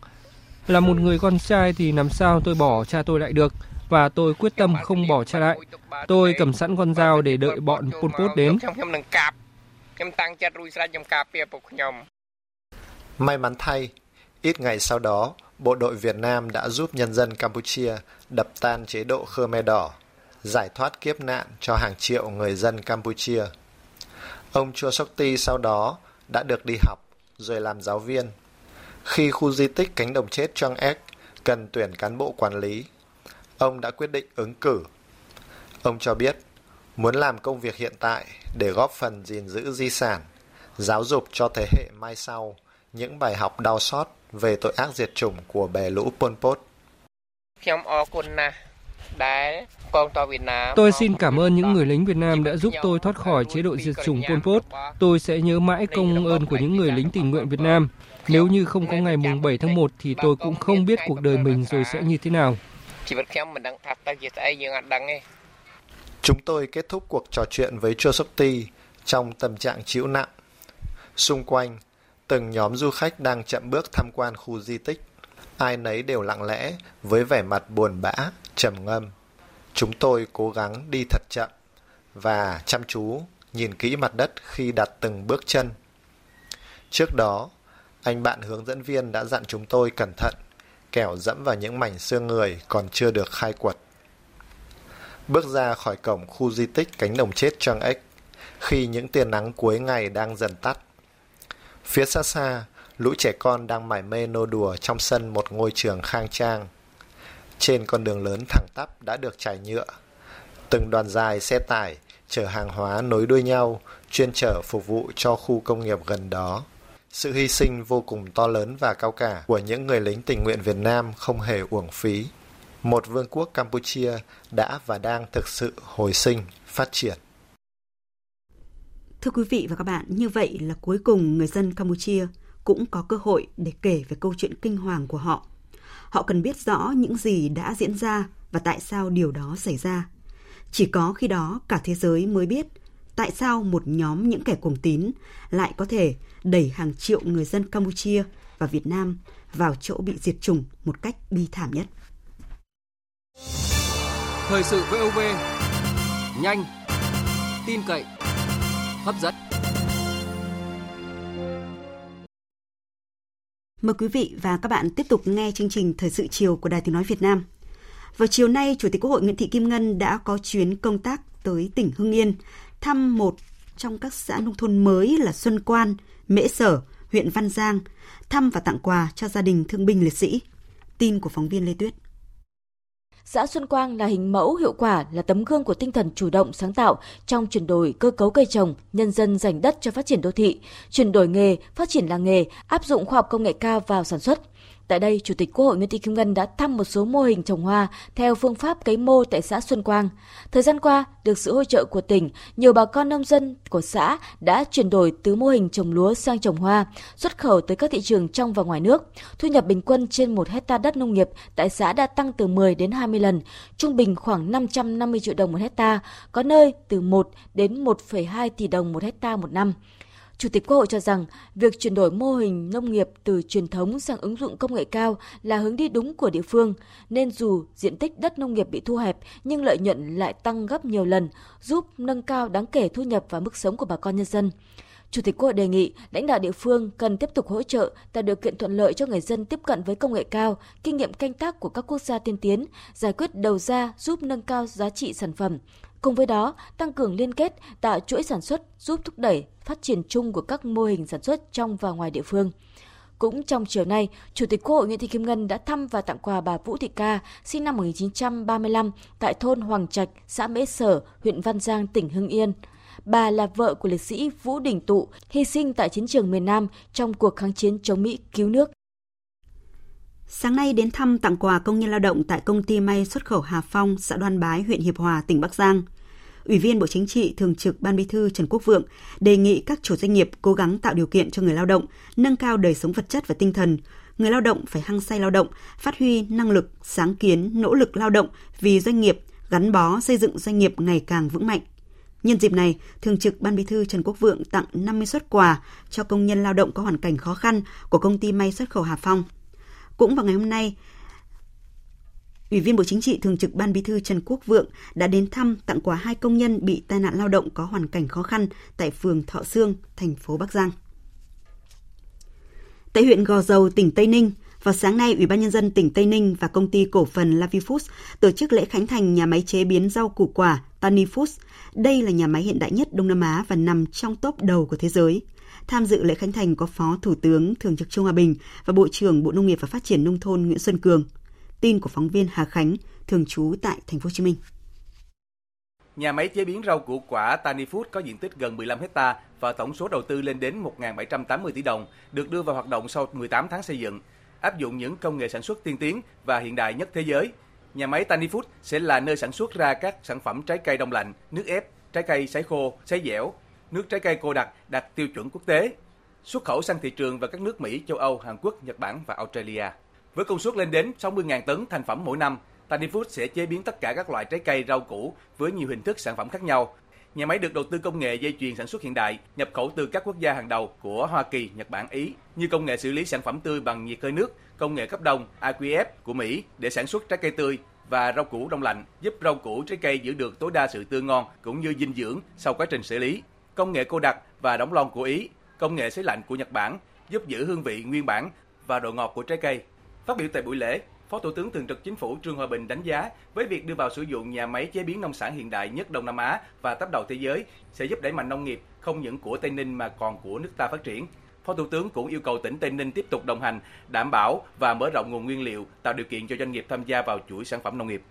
Là một người con trai thì làm sao tôi bỏ cha tôi lại được. và tôi quyết tâm không bỏ cha lại. Tôi cầm sẵn con dao để đợi bọn Pol Pot đến. May mắn thay, ít ngày sau đó, bộ đội Việt Nam đã giúp nhân dân Campuchia đập tan chế độ Khmer Đỏ, giải thoát kiếp nạn cho hàng triệu người dân Campuchia. Ông Chuo Sokti sau đó đã được đi học, rồi làm giáo viên. Khi khu di tích cánh đồng chết Choeung Ek cần tuyển cán bộ quản lý, ông đã quyết định ứng cử. Ông cho biết, muốn làm công việc hiện tại để góp phần gìn giữ di sản, giáo dục cho thế hệ mai sau những bài học đau xót về tội ác diệt chủng của bè lũ Pol Pot. Tôi xin cảm ơn những người lính Việt Nam đã giúp tôi thoát khỏi chế độ diệt chủng Pol Pot. Tôi sẽ nhớ mãi công ơn của những người lính tình nguyện Việt Nam. Nếu như không có ngày mùng bảy tháng một thì tôi cũng không biết cuộc đời mình rồi sẽ như thế nào. Chúng tôi kết thúc cuộc trò chuyện với Chuo Sokti trong tâm trạng trĩu nặng. Xung quanh, từng nhóm du khách đang chậm bước tham quan khu di tích. Ai nấy đều lặng lẽ với vẻ mặt buồn bã, trầm ngâm. Chúng tôi cố gắng đi thật chậm và chăm chú nhìn kỹ mặt đất khi đặt từng bước chân. Trước đó, anh bạn hướng dẫn viên đã dặn chúng tôi cẩn thận, kẻo dẫm vào những mảnh xương người còn chưa được khai quật. Bước ra khỏi cổng khu di tích cánh đồng chết Choeung Ek khi những tia nắng cuối ngày đang dần tắt. Phía xa xa, lũ trẻ con đang mải mê nô đùa trong sân một ngôi trường khang trang. Trên con đường lớn thẳng tắp đã được trải nhựa. Từng đoàn dài xe tải chở hàng hóa nối đuôi nhau, chuyên chở phục vụ cho khu công nghiệp gần đó. Sự hy sinh vô cùng to lớn và cao cả của những người lính tình nguyện Việt Nam không hề uổng phí. Một vương quốc Campuchia đã và đang thực sự hồi sinh, phát triển. Thưa quý vị và các bạn, như vậy là cuối cùng người dân Campuchia cũng có cơ hội để kể về câu chuyện kinh hoàng của họ. Họ cần biết rõ những gì đã diễn ra và tại sao điều đó xảy ra. Chỉ có khi đó cả thế giới mới biết tại sao một nhóm những kẻ cuồng tín lại có thể đẩy hàng triệu người dân Campuchia và Việt Nam vào chỗ bị diệt chủng một cách bi thảm nhất. Thời sự vê o vê, nhanh, tin cậy, hấp dẫn. Mời quý vị và các bạn tiếp tục nghe chương trình Thời sự chiều của Đài Tiếng Nói Việt Nam. Vào chiều nay, Chủ tịch Quốc hội Nguyễn Thị Kim Ngân đã có chuyến công tác tới tỉnh Hưng Yên, thăm một trong các xã nông thôn mới là Xuân Quan, Mễ Sở, huyện Văn Giang, thăm và tặng quà cho gia đình thương binh liệt sĩ. Tin của phóng viên Lê Tuyết. Xã Xuân Quang là hình mẫu hiệu quả, là tấm gương của tinh thần chủ động sáng tạo trong chuyển đổi cơ cấu cây trồng, nhân dân dành đất cho phát triển đô thị, chuyển đổi nghề, phát triển làng nghề, áp dụng khoa học công nghệ cao vào sản xuất. Tại đây, Chủ tịch Quốc hội Nguyễn Thị Kim Ngân đã thăm một số mô hình trồng hoa theo phương pháp cấy mô tại xã Xuân Quang. Thời gian qua, được sự hỗ trợ của tỉnh, nhiều bà con nông dân của xã đã chuyển đổi từ mô hình trồng lúa sang trồng hoa, xuất khẩu tới các thị trường trong và ngoài nước. Thu nhập bình quân trên một hectare đất nông nghiệp tại xã đã tăng từ mười đến hai mươi lần, trung bình khoảng năm trăm năm mươi triệu đồng một hectare, có nơi từ một đến một phẩy hai tỷ đồng một hectare một năm. Chủ tịch Quốc hội cho rằng, việc chuyển đổi mô hình nông nghiệp từ truyền thống sang ứng dụng công nghệ cao là hướng đi đúng của địa phương, nên dù diện tích đất nông nghiệp bị thu hẹp nhưng lợi nhuận lại tăng gấp nhiều lần, giúp nâng cao đáng kể thu nhập và mức sống của bà con nhân dân. Chủ tịch Quốc hội đề nghị lãnh đạo địa phương cần tiếp tục hỗ trợ, tạo điều kiện thuận lợi cho người dân tiếp cận với công nghệ cao, kinh nghiệm canh tác của các quốc gia tiên tiến, giải quyết đầu ra giúp nâng cao giá trị sản phẩm. Cùng với đó, tăng cường liên kết, tạo chuỗi sản xuất giúp thúc đẩy phát triển chung của các mô hình sản xuất trong và ngoài địa phương. Cũng trong chiều nay, Chủ tịch Quốc hội Nguyễn Thị Kim Ngân đã thăm và tặng quà bà Vũ Thị Ca, sinh năm một chín ba lăm, tại thôn Hoàng Trạch, xã Mễ Sở, huyện Văn Giang, tỉnh Hưng Yên. Bà là vợ của liệt sĩ Vũ Đình Tụ, hy sinh tại chiến trường miền Nam trong cuộc kháng chiến chống Mỹ cứu nước. Sáng nay đến thăm tặng quà công nhân lao động tại công ty may xuất khẩu Hà Phong, xã Đoan Bái, huyện Hiệp Hòa, tỉnh Bắc Giang. Ủy viên Bộ Chính trị, Thường trực Ban Bí thư Trần Quốc Vượng đề nghị các chủ doanh nghiệp cố gắng tạo điều kiện cho người lao động, nâng cao đời sống vật chất và tinh thần. Người lao động phải hăng say lao động, phát huy năng lực, sáng kiến, nỗ lực lao động vì doanh nghiệp, gắn bó xây dựng doanh nghiệp ngày càng vững mạnh. Nhân dịp này, Thường trực Ban Bí thư Trần Quốc Vượng tặng năm mươi suất quà cho công nhân lao động có hoàn cảnh khó khăn của công ty may xuất khẩu Hà Phong. Cũng vào ngày hôm nay, Ủy viên Bộ Chính trị, Thường trực Ban Bí thư Trần Quốc Vượng đã đến thăm, tặng quà hai công nhân bị tai nạn lao động có hoàn cảnh khó khăn tại phường Thọ Sương, thành phố Bắc Giang. Tại huyện Gò Dầu, tỉnh Tây Ninh, vào sáng nay, Ủy ban Nhân dân tỉnh Tây Ninh và công ty cổ phần LaviFoods tổ chức lễ khánh thành nhà máy chế biến rau củ quả Tanifood. Đây là nhà máy hiện đại nhất Đông Nam Á và nằm trong top đầu của thế giới. Tham dự lễ khánh thành có Phó Thủ tướng Thường trực Trương Hòa Bình và Bộ trưởng Bộ Nông nghiệp và Phát triển Nông thôn Nguyễn Xuân Cường. Tin của phóng viên Hà Khánh, thường trú tại Thành phố Hồ Chí Minh. Nhà máy chế biến rau củ quả Tanifood có diện tích gần mười lăm héc ta và tổng số đầu tư lên đến một nghìn bảy trăm tám mươi tỷ đồng, được đưa vào hoạt động sau mười tám tháng xây dựng, áp dụng những công nghệ sản xuất tiên tiến và hiện đại nhất thế giới. Nhà máy Tanifood sẽ là nơi sản xuất ra các sản phẩm trái cây đông lạnh, nước ép, trái cây sấy khô, sấy dẻo, nước trái cây cô đặc đạt tiêu chuẩn quốc tế, xuất khẩu sang thị trường và các nước Mỹ, châu Âu, Hàn Quốc, Nhật Bản và Australia. Với công suất lên đến sáu mươi nghìn tấn thành phẩm mỗi năm, Tanifood sẽ chế biến tất cả các loại trái cây, rau củ với nhiều hình thức sản phẩm khác nhau. Nhà máy được đầu tư công nghệ dây chuyền sản xuất hiện đại, nhập khẩu từ các quốc gia hàng đầu của Hoa Kỳ, Nhật Bản, Ý, như công nghệ xử lý sản phẩm tươi bằng nhiệt hơi nước, công nghệ cấp đông i quy ép của Mỹ để sản xuất trái cây tươi và rau củ đông lạnh, giúp rau củ trái cây giữ được tối đa sự tươi ngon cũng như dinh dưỡng sau quá trình xử lý. Công nghệ cô đặc và đóng lon của Ý, công nghệ sấy lạnh của Nhật Bản giúp giữ hương vị nguyên bản và độ ngọt của trái cây. Phát biểu tại buổi lễ, Phó Thủ tướng Thường trực Chính phủ Trương Hòa Bình đánh giá với việc đưa vào sử dụng nhà máy chế biến nông sản hiện đại nhất Đông Nam Á và top đầu thế giới sẽ giúp đẩy mạnh nông nghiệp không những của Tây Ninh mà còn của nước ta phát triển. Phó Thủ tướng cũng yêu cầu tỉnh Tây Ninh tiếp tục đồng hành, đảm bảo và mở rộng nguồn nguyên liệu, tạo điều kiện cho doanh nghiệp tham gia vào chuỗi sản phẩm nông nghiệp.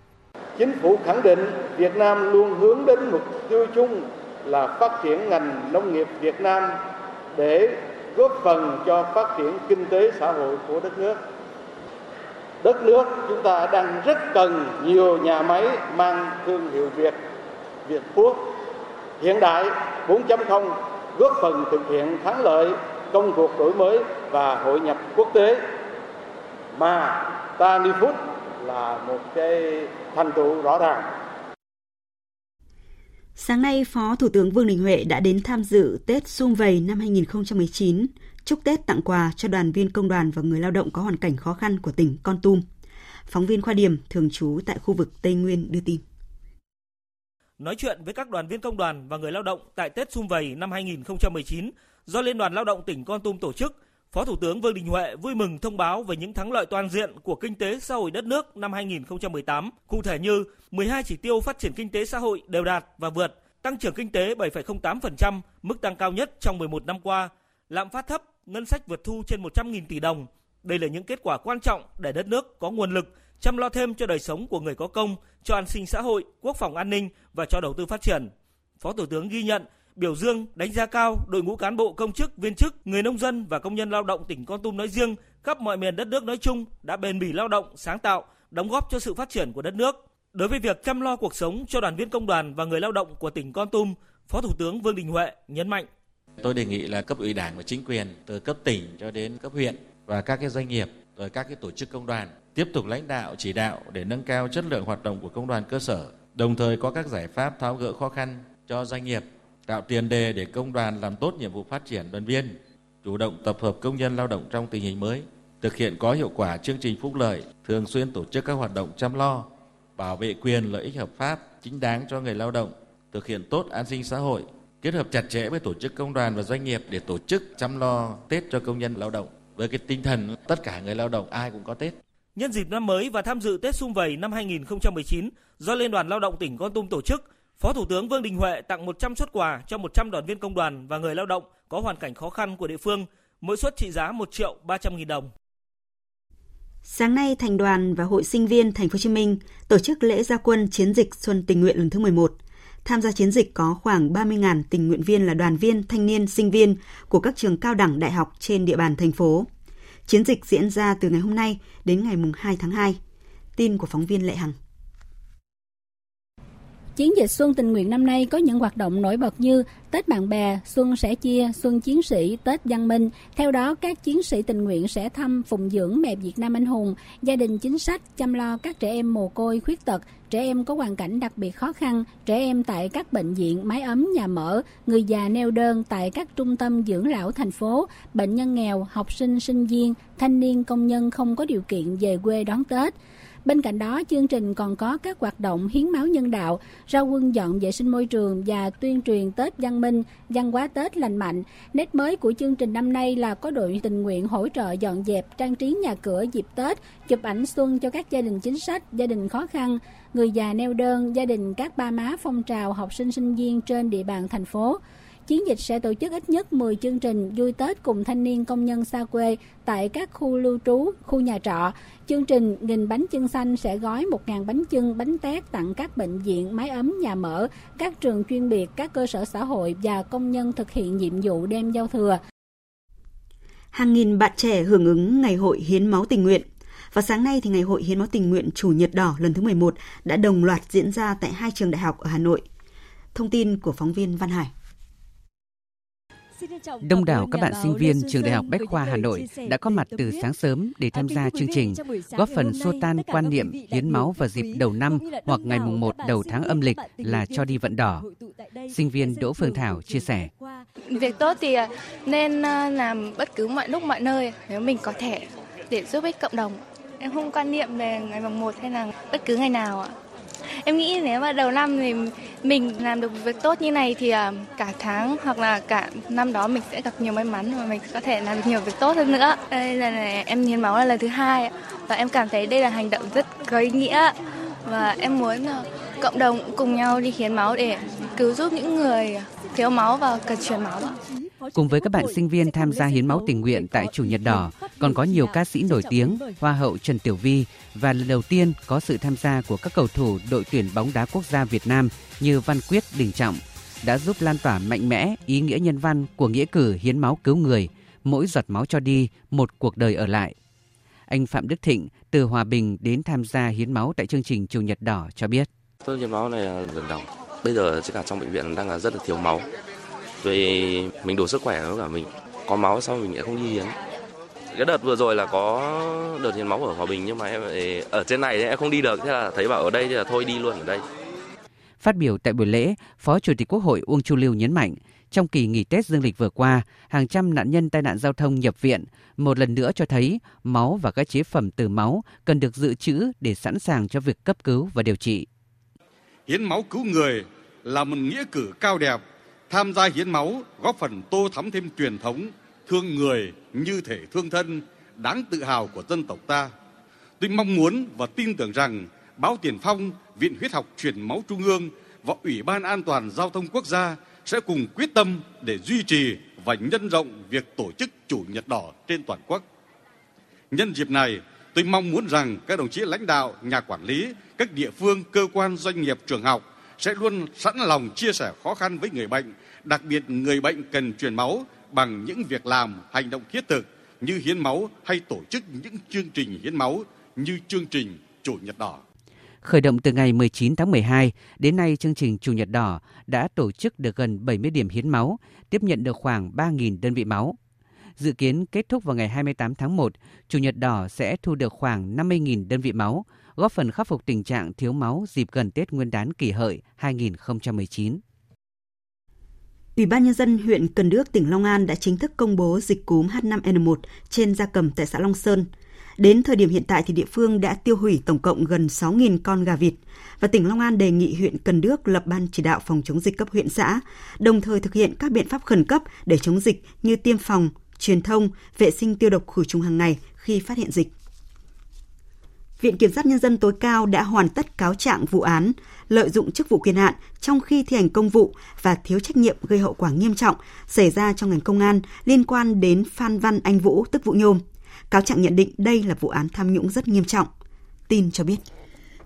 Chính phủ khẳng định Việt Nam luôn hướng đến mục tiêu chung là phát triển ngành nông nghiệp Việt Nam để góp phần cho phát triển kinh tế xã hội của đất nước. Đất nước chúng ta đang rất cần nhiều nhà máy mang thương hiệu Việt, Việt Quốc, hiện đại bốn chấm không, góp phần thực hiện thắng lợi công cuộc đổi mới và hội nhập quốc tế. Mà Tanifood là một cái thành tựu rõ ràng. Sáng nay, Phó Thủ tướng Vương Đình Huệ đã đến tham dự Tết Sum Vầy năm hai không một chín, chúc Tết tặng quà cho đoàn viên công đoàn và người lao động có hoàn cảnh khó khăn của tỉnh Kon Tum. Phóng viên Khoa Điểm, thường trú tại khu vực Tây Nguyên đưa tin. Nói chuyện với các đoàn viên công đoàn và người lao động tại Tết Sum Vầy năm hai không một chín do Liên đoàn Lao động tỉnh Kon Tum tổ chức, Phó Thủ tướng Vương Đình Huệ vui mừng thông báo về những thắng lợi toàn diện của kinh tế xã hội đất nước năm hai không một tám, cụ thể như mười hai chỉ tiêu phát triển kinh tế xã hội đều đạt và vượt, tăng trưởng kinh tế bảy phẩy không tám phần trăm, mức tăng cao nhất trong mười một năm qua, lạm phát thấp, ngân sách vượt thu trên một trăm nghìn tỷ đồng. Đây là những kết quả quan trọng để đất nước có nguồn lực chăm lo thêm cho đời sống của người có công, cho an sinh xã hội, quốc phòng an ninh và cho đầu tư phát triển. Phó Thủ tướng ghi nhận, biểu dương, đánh giá cao đội ngũ cán bộ công chức, viên chức, người nông dân và công nhân lao động tỉnh Kon Tum nói riêng, khắp mọi miền đất nước nói chung đã bền bỉ lao động, sáng tạo, đóng góp cho sự phát triển của đất nước. Đối với việc chăm lo cuộc sống cho đoàn viên công đoàn và người lao động của tỉnh Kon Tum, Phó Thủ tướng Vương Đình Huệ nhấn mạnh: Tôi đề nghị là cấp ủy Đảng và chính quyền từ cấp tỉnh cho đến cấp huyện và các cái doanh nghiệp rồi các cái tổ chức công đoàn tiếp tục lãnh đạo chỉ đạo để nâng cao chất lượng hoạt động của công đoàn cơ sở, đồng thời có các giải pháp tháo gỡ khó khăn cho doanh nghiệp, tạo tiền đề để công đoàn làm tốt nhiệm vụ phát triển đoàn viên, chủ động tập hợp công nhân lao động trong tình hình mới, thực hiện có hiệu quả chương trình phúc lợi, thường xuyên tổ chức các hoạt động chăm lo, bảo vệ quyền lợi ích hợp pháp chính đáng cho người lao động, thực hiện tốt an sinh xã hội, kết hợp chặt chẽ với tổ chức công đoàn và doanh nghiệp để tổ chức chăm lo Tết cho công nhân lao động với cái tinh thần tất cả người lao động ai cũng có Tết. Nhân dịp năm mới và tham dự Tết Sum Vầy năm hai không một chín do Liên đoàn Lao động tỉnh Kon Tum tổ chức, Phó Thủ tướng Vương Đình Huệ tặng một trăm suất quà cho một trăm đoàn viên công đoàn và người lao động có hoàn cảnh khó khăn của địa phương, mỗi suất trị giá một triệu ba trăm nghìn đồng. Sáng nay, Thành đoàn và Hội Sinh viên Thành phố Hồ Chí Minh tổ chức lễ ra quân chiến dịch Xuân Tình nguyện lần thứ mười một. Tham gia chiến dịch có khoảng ba mươi nghìn tình nguyện viên là đoàn viên, thanh niên, sinh viên của các trường cao đẳng đại học trên địa bàn thành phố. Chiến dịch diễn ra từ ngày hôm nay đến ngày hai tháng hai. Tin của phóng viên Lệ Hằng. Chiến dịch Xuân Tình nguyện năm nay có những hoạt động nổi bật như Tết bạn bè, Xuân sẻ chia, Xuân chiến sĩ, Tết văn minh. Theo đó, các chiến sĩ tình nguyện sẽ thăm phụng dưỡng mẹ Việt Nam anh hùng, gia đình chính sách, chăm lo các trẻ em mồ côi, khuyết tật, trẻ em có hoàn cảnh đặc biệt khó khăn, trẻ em tại các bệnh viện, mái ấm, nhà mở, người già neo đơn tại các trung tâm dưỡng lão thành phố, bệnh nhân nghèo, học sinh, sinh viên, thanh niên, công nhân không có điều kiện về quê đón Tết. Bên cạnh đó, chương trình còn có các hoạt động hiến máu nhân đạo, ra quân dọn vệ sinh môi trường và tuyên truyền Tết văn minh, văn hóa Tết lành mạnh. Nét mới của chương trình năm nay là có đội tình nguyện hỗ trợ dọn dẹp, trang trí nhà cửa dịp Tết, chụp ảnh xuân cho các gia đình chính sách, gia đình khó khăn, người già neo đơn, gia đình các ba má phong trào học sinh sinh viên trên địa bàn thành phố. Chiến dịch sẽ tổ chức ít nhất mười chương trình vui Tết cùng thanh niên công nhân xa quê tại các khu lưu trú, khu nhà trọ. Chương trình nghìn bánh chưng xanh sẽ gói một nghìn bánh chưng, bánh tét tặng các bệnh viện, mái ấm, nhà mở, các trường chuyên biệt, các cơ sở xã hội và công nhân thực hiện nhiệm vụ đêm giao thừa. Hàng nghìn bạn trẻ hưởng ứng ngày hội hiến máu tình nguyện. Và sáng nay thì ngày hội hiến máu tình nguyện Chủ nhật đỏ lần thứ mười một đã đồng loạt diễn ra tại hai trường đại học ở Hà Nội. Thông tin của phóng viên Văn Hải. Đông đảo các bạn sinh viên trường Đại học Bách khoa Hà Nội đã có mặt từ sáng sớm để tham gia chương trình, góp phần xua tan quan niệm hiến máu vào dịp đầu năm hoặc ngày mùng một đầu tháng âm lịch là cho đi vận đỏ. Sinh viên Đỗ Phương Thảo chia sẻ. Việc tốt thì nên làm bất cứ mọi lúc mọi nơi nếu mình có thể để giúp ích cộng đồng. Em không quan niệm về ngày mùng một hay là bất cứ ngày nào ạ. Em nghĩ nếu mà đầu năm thì mình làm được việc tốt như này thì cả tháng hoặc là cả năm đó mình sẽ gặp nhiều may mắn và mình có thể làm nhiều việc tốt hơn nữa. Đây là này, em hiến máu là lần thứ hai và em cảm thấy đây là hành động rất có ý nghĩa và em muốn cộng đồng cùng nhau đi hiến máu để cứu giúp những người thiếu máu và cần truyền máu. Cùng với các bạn sinh viên tham gia hiến máu tình nguyện tại Chủ nhật đỏ, còn có nhiều ca sĩ nổi tiếng, Hoa hậu Trần Tiểu Vy và lần đầu tiên có sự tham gia của các cầu thủ đội tuyển bóng đá quốc gia Việt Nam như Văn Quyết, Đình Trọng đã giúp lan tỏa mạnh mẽ ý nghĩa nhân văn của nghĩa cử hiến máu cứu người, mỗi giọt máu cho đi, một cuộc đời ở lại. Anh Phạm Đức Thịnh từ Hòa Bình đến tham gia hiến máu tại chương trình Chủ nhật đỏ cho biết. Tôi hiến máu này lần đầu. Bây giờ cả trong bệnh viện đang là rất là thiếu máu. Vì mình đủ sức khỏe nữa cả mình có máu sao mình lại không đi hiến. Cái đợt vừa rồi là có đợt hiến máu ở Hòa Bình nhưng mà em ở trên này em không đi được, thế là thấy bảo ở đây thì là thôi đi luôn ở đây. Phát biểu tại buổi lễ, Phó Chủ tịch Quốc hội Uông Chu Lưu nhấn mạnh, trong kỳ nghỉ Tết dương lịch vừa qua, hàng trăm nạn nhân tai nạn giao thông nhập viện một lần nữa cho thấy máu và các chế phẩm từ máu cần được dự trữ để sẵn sàng cho việc cấp cứu và điều trị. Hiến máu cứu người là một nghĩa cử cao đẹp. Tham gia hiến máu góp phần tô thắm thêm truyền thống thương người như thể thương thân đáng tự hào của dân tộc ta. Tôi mong muốn và tin tưởng rằng Báo Tiền Phong, Viện Huyết học Truyền máu Trung ương và Ủy ban An toàn Giao thông Quốc gia sẽ cùng quyết tâm để duy trì và nhân rộng việc tổ chức Chủ nhật đỏ trên toàn quốc. Nhân dịp này, tôi mong muốn rằng các đồng chí lãnh đạo, nhà quản lý, các địa phương, cơ quan, doanh nghiệp, trường học sẽ luôn sẵn lòng chia sẻ khó khăn với người bệnh, đặc biệt người bệnh cần truyền máu bằng những việc làm, hành động thiết thực như hiến máu hay tổ chức những chương trình hiến máu như chương trình Chủ nhật đỏ. Khởi động từ ngày mười chín tháng mười hai, đến nay chương trình Chủ nhật đỏ đã tổ chức được gần bảy mươi điểm hiến máu, tiếp nhận được khoảng ba nghìn đơn vị máu. Dự kiến kết thúc vào ngày hai mươi tám tháng một, Chủ nhật đỏ sẽ thu được khoảng năm mươi nghìn đơn vị máu, góp phần khắc phục tình trạng thiếu máu dịp gần Tết Nguyên đán Kỷ Hợi hai không một chín. Ủy ban Nhân dân huyện Cần Đước, tỉnh Long An đã chính thức công bố dịch cúm H năm N một trên gia cầm tại xã Long Sơn. Đến thời điểm hiện tại thì địa phương đã tiêu hủy tổng cộng gần sáu nghìn con gà vịt và tỉnh Long An đề nghị huyện Cần Đước lập ban chỉ đạo phòng chống dịch cấp huyện xã, đồng thời thực hiện các biện pháp khẩn cấp để chống dịch như tiêm phòng, truyền thông, vệ sinh tiêu độc khử trùng hàng ngày khi phát hiện dịch. Viện Kiểm sát Nhân dân tối cao đã hoàn tất cáo trạng vụ án lợi dụng chức vụ quyền hạn trong khi thi hành công vụ và thiếu trách nhiệm gây hậu quả nghiêm trọng xảy ra trong ngành công an liên quan đến Phan Văn Anh Vũ tức Vũ Nhôm. Cáo trạng nhận định đây là vụ án tham nhũng rất nghiêm trọng. Tin cho biết,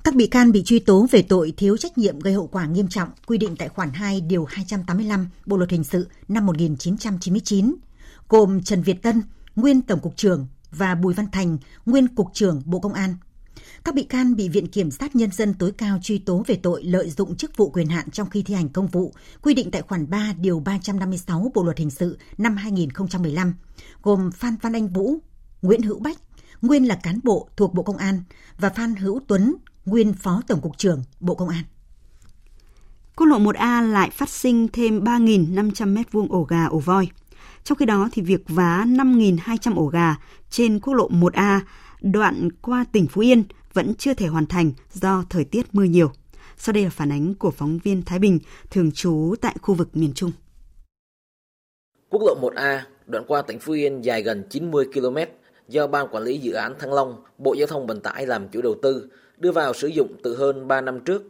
các bị can bị truy tố về tội thiếu trách nhiệm gây hậu quả nghiêm trọng quy định tại khoản hai điều hai trăm tám mươi lăm Bộ luật hình sự năm một nghìn chín trăm chín mươi chín, gồm Trần Việt Tân, nguyên Tổng cục trưởng và Bùi Văn Thành, nguyên Cục trưởng Bộ Công an. Các bị can bị Viện Kiểm sát Nhân dân tối cao truy tố về tội lợi dụng chức vụ quyền hạn trong khi thi hành công vụ, quy định tại khoản ba điều ba trăm năm mươi sáu Bộ luật hình sự năm hai nghìn không trăm mười lăm, gồm Phan Văn Anh Vũ, Nguyễn Hữu Bách, nguyên là cán bộ thuộc Bộ Công an và Phan Hữu Tuấn, nguyên Phó Tổng cục trưởng Bộ Công an. Quốc lộ một A lại phát sinh thêm ba nghìn năm trăm mét vuông ổ gà ổ voi. Trong khi đó thì việc vá năm nghìn hai trăm ổ gà trên quốc lộ một A đoạn qua tỉnh Phú Yên vẫn chưa thể hoàn thành do thời tiết mưa nhiều. Sau đây là phản ánh của phóng viên Thái Bình, thường trú tại khu vực miền Trung. Quốc lộ một A, đoạn qua tỉnh Phú Yên dài gần chín mươi ki lô mét, do Ban Quản lý Dự án Thăng Long, Bộ Giao thông Vận tải làm chủ đầu tư, đưa vào sử dụng từ hơn ba năm trước.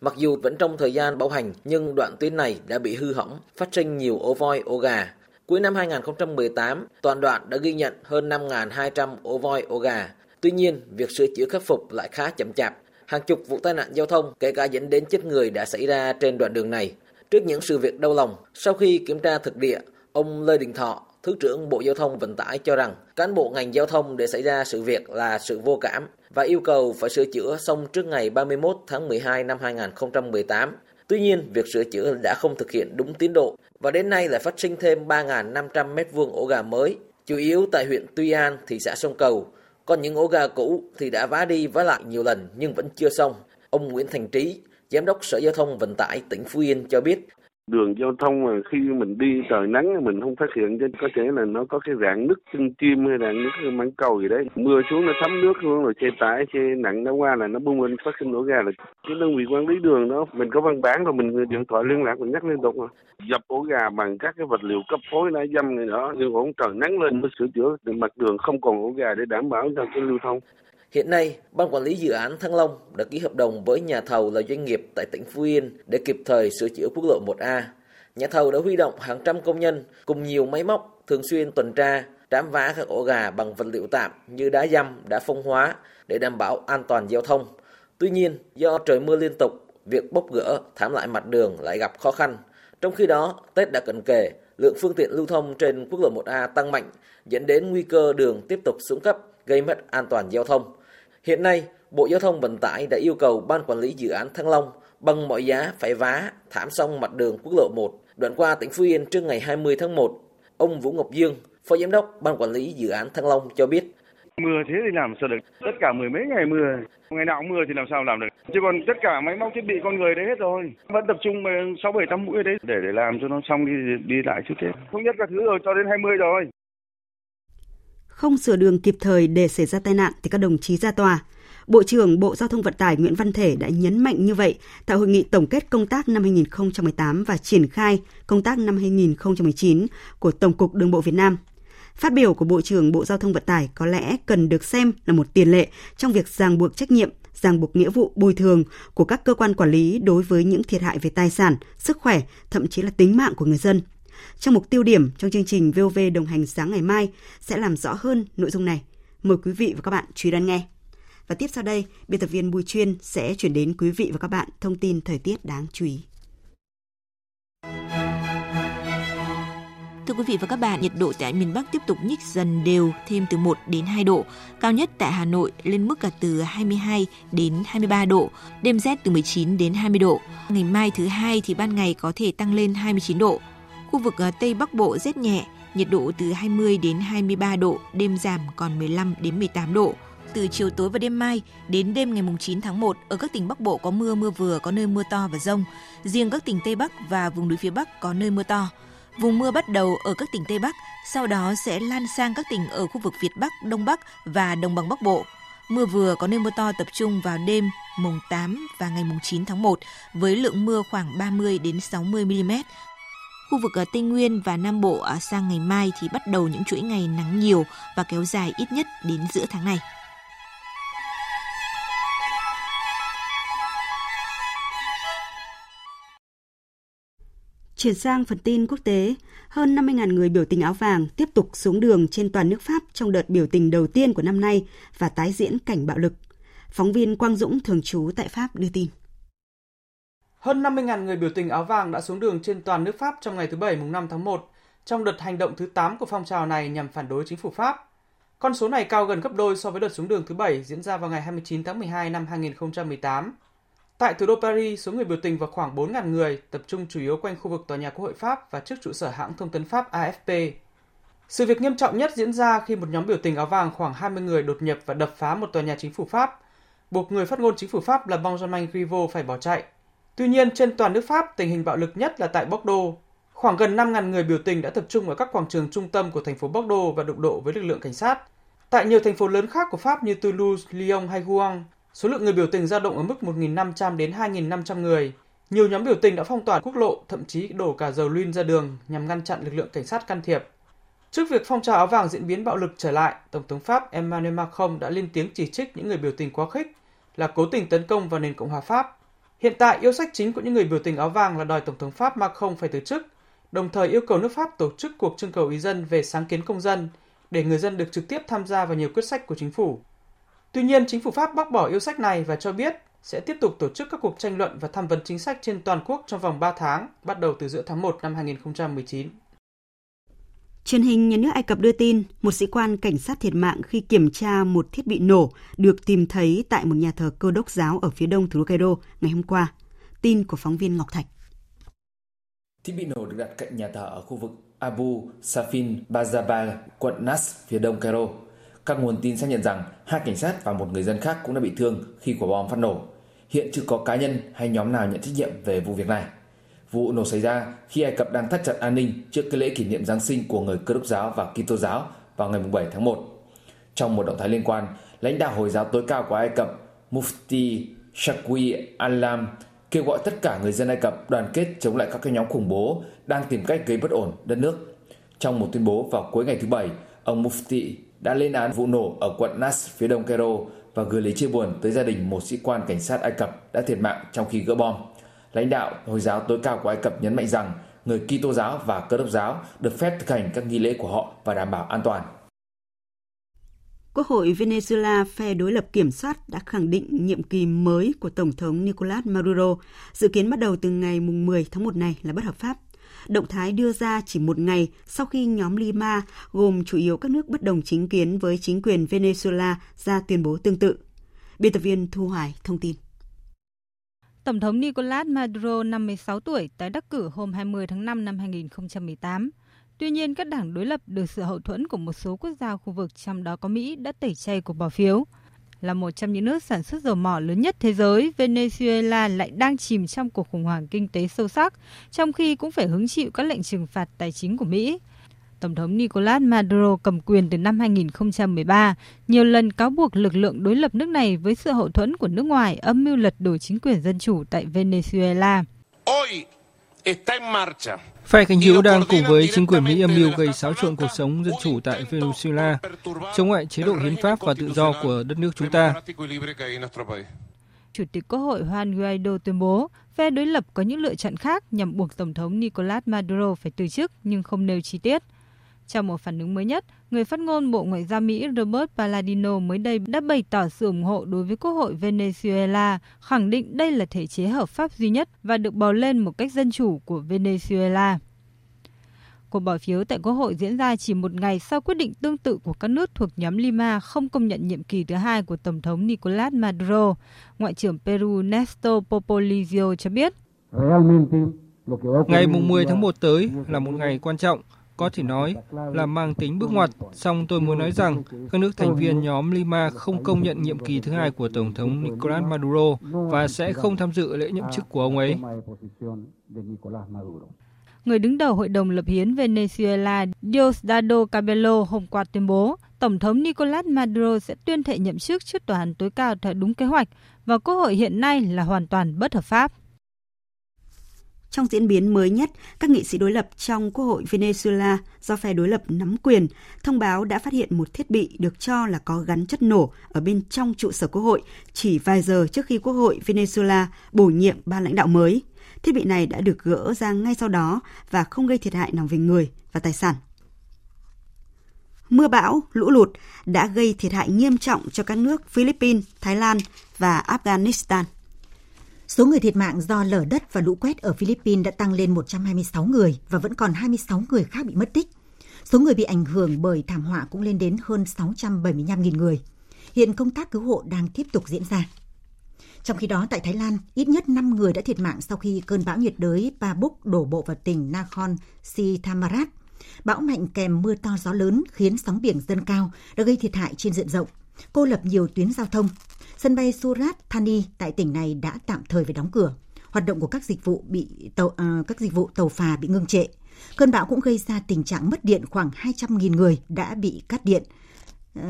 Mặc dù vẫn trong thời gian bảo hành, nhưng đoạn tuyến này đã bị hư hỏng, phát sinh nhiều ổ voi, ổ gà. Cuối năm hai không một tám, toàn đoạn đã ghi nhận hơn năm nghìn hai trăm ổ voi, ổ gà. Tuy nhiên, việc sửa chữa khắc phục lại khá chậm chạp. Hàng chục vụ tai nạn giao thông, kể cả dẫn đến chết người đã xảy ra trên đoạn đường này. Trước những sự việc đau lòng, sau khi kiểm tra thực địa, ông Lê Đình Thọ, Thứ trưởng Bộ Giao thông Vận tải cho rằng cán bộ ngành giao thông để xảy ra sự việc là sự vô cảm và yêu cầu phải sửa chữa xong trước ngày ba mươi mốt tháng mười hai năm hai không một tám. Tuy nhiên, việc sửa chữa đã không thực hiện đúng tiến độ và đến nay lại phát sinh thêm ba nghìn năm trăm mét vuông ổ gà mới, chủ yếu tại huyện Tuy An, thị xã Sông Cầu. Còn những ổ gà cũ thì đã vá đi vá lại nhiều lần nhưng vẫn chưa xong. Ông Nguyễn Thành Trí, Giám đốc Sở Giao thông Vận tải tỉnh Phú Yên cho biết. Đường giao thông mà khi mình đi trời nắng mình không phát hiện, chứ có thể là nó có cái rạn nứt chân chim hay rạn nứt mảng cầu gì đấy. Mưa xuống nó thấm nước xuống rồi xe tải, xe nặng nó qua là nó bung lên phát sinh ổ gà. Là cái đơn vị quản lý đường đó, mình có văn bản rồi mình điện thoại liên lạc mình nhắc liên tục. Mà. Dập ổ gà bằng các cái vật liệu cấp phối đá dăm này đó, nhưng cũng trời nắng lên mới sửa chữa mặt đường không còn ổ gà để đảm bảo cho cái lưu thông. Hiện nay, Ban Quản lý Dự án Thăng Long đã ký hợp đồng với nhà thầu là doanh nghiệp tại tỉnh Phú Yên để kịp thời sửa chữa quốc lộ một A. Nhà thầu đã huy động hàng trăm công nhân cùng nhiều máy móc thường xuyên tuần tra, trám vá các ổ gà bằng vật liệu tạm như đá dăm, đá phong hóa để đảm bảo an toàn giao thông. Tuy nhiên, do trời mưa liên tục, việc bốc gỡ, thảm lại mặt đường lại gặp khó khăn. Trong khi đó, Tết đã cận kề, lượng phương tiện lưu thông trên quốc lộ một A tăng mạnh, dẫn đến nguy cơ đường tiếp tục xuống cấp, gây mất an toàn giao thông. Hiện nay, Bộ Giao thông Vận tải đã yêu cầu Ban Quản lý Dự án Thăng Long bằng mọi giá phải vá, thảm xong mặt đường quốc lộ một, đoạn qua tỉnh Phú Yên trước ngày hai mươi tháng một. Ông Vũ Ngọc Dương, Phó Giám đốc Ban Quản lý Dự án Thăng Long cho biết. Mưa thế thì làm sao được, tất cả mười mấy ngày mưa, ngày nào cũng mưa thì làm sao làm được. Chứ còn tất cả máy móc thiết bị con người đấy hết rồi, vẫn tập trung sáu, bảy, tám mũi đấy để, để làm cho nó xong đi, đi lại trước Tết. Thống nhất các thứ rồi cho đến hai mươi rồi. Không sửa đường kịp thời để xảy ra tai nạn thì các đồng chí ra tòa. Bộ trưởng Bộ Giao thông Vận tải Nguyễn Văn Thể đã nhấn mạnh như vậy tại hội nghị tổng kết công tác năm hai không một tám và triển khai công tác năm hai không một chín của Tổng cục Đường bộ Việt Nam. Phát biểu của Bộ trưởng Bộ Giao thông Vận tải có lẽ cần được xem là một tiền lệ trong việc ràng buộc trách nhiệm, ràng buộc nghĩa vụ bồi thường của các cơ quan quản lý đối với những thiệt hại về tài sản, sức khỏe, thậm chí là tính mạng của người dân. Trong mục tiêu điểm trong chương trình vê o vê đồng hành sáng ngày mai sẽ làm rõ hơn nội dung này. Mời quý vị và các bạn chú ý đón nghe. Và tiếp sau đây, biên tập viên Bùi Chuyên sẽ chuyển đến quý vị và các bạn thông tin thời tiết đáng chú ý. Thưa quý vị và các bạn, nhiệt độ tại miền Bắc tiếp tục nhích dần đều thêm từ một đến hai độ, cao nhất tại Hà Nội lên mức là từ hai mươi hai đến hai mươi ba độ, đêm rét từ mười chín đến hai mươi độ. Ngày mai thứ hai thì ban ngày có thể tăng lên hai mươi chín độ. Khu vực Tây Bắc Bộ rét nhẹ, nhiệt độ từ hai mươi đến hai mươi ba độ, đêm giảm còn mười lăm đến mười tám độ. Từ chiều tối và đêm mai đến đêm ngày chín tháng một, ở các tỉnh Bắc Bộ có mưa, mưa vừa, có nơi mưa to và dông. Riêng các tỉnh Tây Bắc và vùng núi phía Bắc có nơi mưa to. Vùng mưa bắt đầu ở các tỉnh Tây Bắc, sau đó sẽ lan sang các tỉnh ở khu vực Việt Bắc, Đông Bắc và Đồng bằng Bắc Bộ. Mưa vừa có nơi mưa to tập trung vào đêm mùng tám và ngày chín tháng một với lượng mưa khoảng ba mươi đến sáu mươi mi li mét. Khu vực Tây Nguyên và Nam Bộ sang ngày mai thì bắt đầu những chuỗi ngày nắng nhiều và kéo dài ít nhất đến giữa tháng này. Chuyển sang phần tin quốc tế, hơn năm mươi nghìn người biểu tình áo vàng tiếp tục xuống đường trên toàn nước Pháp trong đợt biểu tình đầu tiên của năm nay và tái diễn cảnh bạo lực. Phóng viên Quang Dũng thường trú tại Pháp đưa tin. Hơn năm mươi nghìn người biểu tình áo vàng đã xuống đường trên toàn nước Pháp trong ngày thứ Bảy, mùng năm tháng một, trong đợt hành động thứ tám của phong trào này nhằm phản đối chính phủ Pháp. Con số này cao gần gấp đôi so với đợt xuống đường thứ Bảy diễn ra vào ngày hai mươi chín tháng mười hai năm hai không một tám. Tại thủ đô Paris, số người biểu tình vào khoảng bốn nghìn người, tập trung chủ yếu quanh khu vực tòa nhà Quốc hội Pháp và trước trụ sở hãng thông tấn Pháp a ép pê. Sự việc nghiêm trọng nhất diễn ra khi một nhóm biểu tình áo vàng khoảng hai mươi người đột nhập và đập phá một tòa nhà chính phủ Pháp, buộc người phát ngôn chính phủ Pháp là Benjamin Griveaux phải bỏ chạy. Tuy nhiên, trên toàn nước Pháp, tình hình bạo lực nhất là tại Bordeaux. Khoảng gần năm nghìn người biểu tình đã tập trung ở các quảng trường trung tâm của thành phố Bordeaux và đụng độ với lực lượng cảnh sát. Tại nhiều thành phố lớn khác của Pháp như Toulouse, Lyon hay Rouen, Số lượng người biểu tình dao động ở mức một nghìn năm trăm đến hai nghìn năm trăm người. Nhiều nhóm biểu tình đã phong tỏa quốc lộ, thậm chí đổ cả dầu luyên ra đường nhằm ngăn chặn lực lượng cảnh sát can thiệp. Trước việc phong trào áo vàng diễn biến bạo lực trở lại, Tổng thống Pháp Emmanuel Macron đã lên tiếng chỉ trích những người biểu tình quá khích là cố tình tấn công vào nền Cộng hòa Pháp. Hiện tại, yêu sách chính của những người biểu tình áo vàng là đòi Tổng thống Pháp Macron phải từ chức, đồng thời yêu cầu nước Pháp tổ chức cuộc trưng cầu ý dân về sáng kiến công dân để người dân được trực tiếp tham gia vào nhiều quyết sách của chính phủ. Tuy nhiên, chính phủ Pháp bác bỏ yêu sách này và cho biết sẽ tiếp tục tổ chức các cuộc tranh luận và tham vấn chính sách trên toàn quốc trong vòng ba tháng, bắt đầu từ giữa tháng một năm hai nghìn không trăm mười chín. Truyền hình nhà nước Ai Cập đưa tin, một sĩ quan cảnh sát thiệt mạng khi kiểm tra một thiết bị nổ được tìm thấy tại một nhà thờ Cơ đốc giáo ở phía đông thủ đô Cairo ngày hôm qua. Tin của phóng viên Ngọc Thạch. Thiết bị nổ được đặt cạnh nhà thờ ở khu vực Abu Safin Bazabal, quận Nas, phía đông Cairo. Các nguồn tin xác nhận rằng hai cảnh sát và một người dân khác cũng đã bị thương khi quả bom phát nổ. Hiện chưa có cá nhân hay nhóm nào nhận trách nhiệm về vụ việc này. Vụ nổ xảy ra khi Ai Cập đang thắt chặt an ninh trước cái lễ kỷ niệm Giáng sinh của người Cơ đốc giáo và Kitô giáo vào ngày bảy tháng một. Trong một động thái liên quan, lãnh đạo Hồi giáo tối cao của Ai Cập Mufti Shaqui Al-Lam kêu gọi tất cả người dân Ai Cập đoàn kết chống lại các cái nhóm khủng bố đang tìm cách gây bất ổn đất nước. Trong một tuyên bố vào cuối ngày thứ Bảy, ông Mufti đã lên án vụ nổ ở quận Nas phía đông Cairo và gửi lời chia buồn tới gia đình một sĩ quan cảnh sát Ai Cập đã thiệt mạng trong khi gỡ bom. Lãnh đạo Hồi giáo tối cao của Ai Cập nhấn mạnh rằng người Kitô giáo và Cơ đốc giáo được phép thực hành các nghi lễ của họ và đảm bảo an toàn. Quốc hội Venezuela, phe đối lập kiểm soát đã khẳng định nhiệm kỳ mới của Tổng thống Nicolás Maduro dự kiến bắt đầu từ ngày mười tháng một này là bất hợp pháp. Động thái đưa ra chỉ một ngày sau khi nhóm Lima gồm chủ yếu các nước bất đồng chính kiến với chính quyền Venezuela ra tuyên bố tương tự. Biên tập viên Thu Hoài thông tin. Tổng thống Nicolás Maduro, năm mươi sáu tuổi, tái đắc cử hôm hai mươi tháng năm năm hai nghìn không trăm mười tám. Tuy nhiên, các đảng đối lập được sự hậu thuẫn của một số quốc gia khu vực, trong đó có Mỹ, đã tẩy chay cuộc bỏ phiếu. Là một trong những nước sản xuất dầu mỏ lớn nhất thế giới, Venezuela lại đang chìm trong cuộc khủng hoảng kinh tế sâu sắc, trong khi cũng phải hứng chịu các lệnh trừng phạt tài chính của Mỹ. Tổng thống Nicolás Maduro cầm quyền từ năm hai nghìn không trăm mười ba, nhiều lần cáo buộc lực lượng đối lập nước này với sự hậu thuẫn của nước ngoài âm mưu lật đổ chính quyền dân chủ tại Venezuela. Phe cánh hữu đang cùng với chính quyền Mỹ âm mưu gây xáo trộn cuộc sống dân chủ tại Venezuela, chống lại chế độ hiến pháp và tự do của đất nước chúng ta. Chủ tịch Quốc hội Juan Guaido tuyên bố phe đối lập có những lựa chọn khác nhằm buộc Tổng thống Nicolás Maduro phải từ chức, nhưng không nêu chi tiết. Trong một phản ứng mới nhất, người phát ngôn Bộ Ngoại giao Mỹ Robert Palladino mới đây đã bày tỏ sự ủng hộ đối với Quốc hội Venezuela, khẳng định đây là thể chế hợp pháp duy nhất và được bầu lên một cách dân chủ của Venezuela. Cuộc bỏ phiếu tại Quốc hội diễn ra chỉ một ngày sau quyết định tương tự của các nước thuộc nhóm Lima không công nhận nhiệm kỳ thứ hai của Tổng thống Nicolás Maduro. Ngoại trưởng Peru Néstor Popolizio cho biết, ngày mười tháng một tới là một ngày quan trọng, có thể nói là mang tính bước ngoặt, song tôi muốn nói rằng các nước thành viên nhóm Lima không công nhận nhiệm kỳ thứ hai của Tổng thống Nicolás Maduro và sẽ không tham dự lễ nhậm chức của ông ấy. Người đứng đầu Hội đồng lập hiến Venezuela Diosdado Cabello hôm qua tuyên bố Tổng thống Nicolás Maduro sẽ tuyên thệ nhậm chức trước tòa án tối cao theo đúng kế hoạch và Quốc hội hiện nay là hoàn toàn bất hợp pháp. Trong diễn biến mới nhất, các nghị sĩ đối lập trong Quốc hội Venezuela do phe đối lập nắm quyền thông báo đã phát hiện một thiết bị được cho là có gắn chất nổ ở bên trong trụ sở Quốc hội chỉ vài giờ trước khi Quốc hội Venezuela bổ nhiệm ban lãnh đạo mới. Thiết bị này đã được gỡ ra ngay sau đó và không gây thiệt hại nào về người và tài sản. Mưa bão, lũ lụt đã gây thiệt hại nghiêm trọng cho các nước Philippines, Thái Lan và Afghanistan. Số người thiệt mạng do lở đất và lũ quét ở Philippines đã tăng lên một trăm hai mươi sáu người và vẫn còn hai mươi sáu người khác bị mất tích. Số người bị ảnh hưởng bởi thảm họa cũng lên đến hơn sáu trăm bảy mươi lăm nghìn người. Hiện công tác cứu hộ đang tiếp tục diễn ra. Trong khi đó, tại Thái Lan, ít nhất năm người đã thiệt mạng sau khi cơn bão nhiệt đới Pabuk đổ bộ vào tỉnh Nakhon Si Thammarat. Bão mạnh kèm mưa to gió lớn khiến sóng biển dâng cao đã gây thiệt hại trên diện rộng, cô lập nhiều tuyến giao thông. Sân bay Surat Thani tại tỉnh này đã tạm thời phải đóng cửa. Hoạt động của các dịch vụ bị tàu uh, các dịch vụ tàu phà bị ngưng trệ. Cơn bão cũng gây ra tình trạng mất điện, khoảng hai trăm nghìn người đã bị cắt điện. Uh,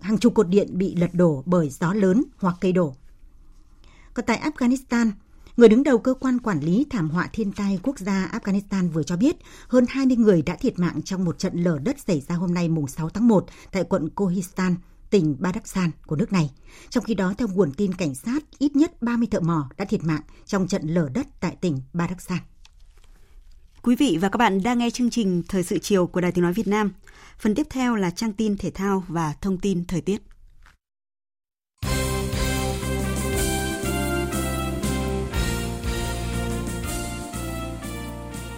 hàng chục cột điện bị lật đổ bởi gió lớn hoặc cây đổ. Còn tại Afghanistan, người đứng đầu cơ quan quản lý thảm họa thiên tai quốc gia Afghanistan vừa cho biết hơn hai mươi người đã thiệt mạng trong một trận lở đất xảy ra hôm nay mùng sáu tháng một tại quận Kohistan, tỉnh Badakhshan của nước này. Trong khi đó, theo nguồn tin cảnh sát, ít nhất ba mươi thợ mỏ đã thiệt mạng trong trận lở đất tại tỉnh Badakhshan. Quý vị và các bạn đang nghe chương trình Thời sự chiều của Đài Tiếng Nói Việt Nam. Phần tiếp theo là trang tin thể thao và thông tin thời tiết.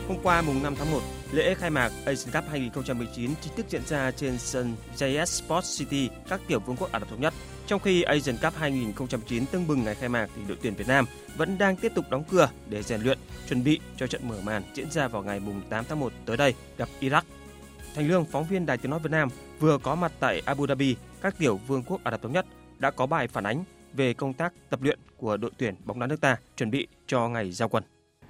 Hôm qua mùng năm tháng một, lễ khai mạc Asian Cup hai không một chín chính thức diễn ra trên sân gi ét Sports City, các tiểu vương quốc Ả Rập Thống Nhất. Trong khi Asian Cup hai không một chín tưng bừng ngày khai mạc thì đội tuyển Việt Nam vẫn đang tiếp tục đóng cửa để rèn luyện, chuẩn bị cho trận mở màn diễn ra vào ngày mùng tám tháng một tới đây gặp Iraq. Thành Lương, phóng viên Đài Tiếng Nói Việt Nam vừa có mặt tại Abu Dhabi, các tiểu vương quốc Ả Rập Thống Nhất đã có bài phản ánh về công tác tập luyện của đội tuyển bóng đá nước ta chuẩn bị cho ngày giao quân.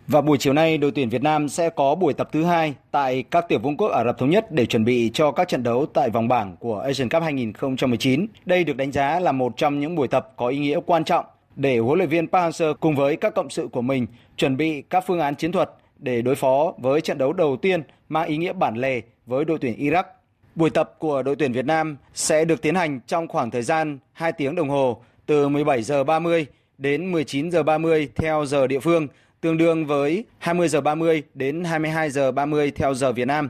Và buổi chiều nay, đội tuyển Việt Nam sẽ có buổi tập thứ hai tại các tiểu vương quốc Ả Rập Thống Nhất để chuẩn bị cho các trận đấu tại vòng bảng của Asian Cup hai không một chín. Đây được đánh giá là một trong những buổi tập có ý nghĩa quan trọng để huấn luyện viên Park Hang-seo cùng với các cộng sự của mình chuẩn bị các phương án chiến thuật để đối phó với trận đấu đầu tiên mang ý nghĩa bản lề với đội tuyển Iraq. Buổi tập của đội tuyển Việt Nam sẽ được tiến hành trong khoảng thời gian hai tiếng đồng hồ từ mười bảy giờ ba mươi đến mười chín giờ ba mươi theo giờ địa phương, tương đương với hai mươi giờ ba mươi đến hai mươi hai giờ ba mươi theo giờ Việt Nam.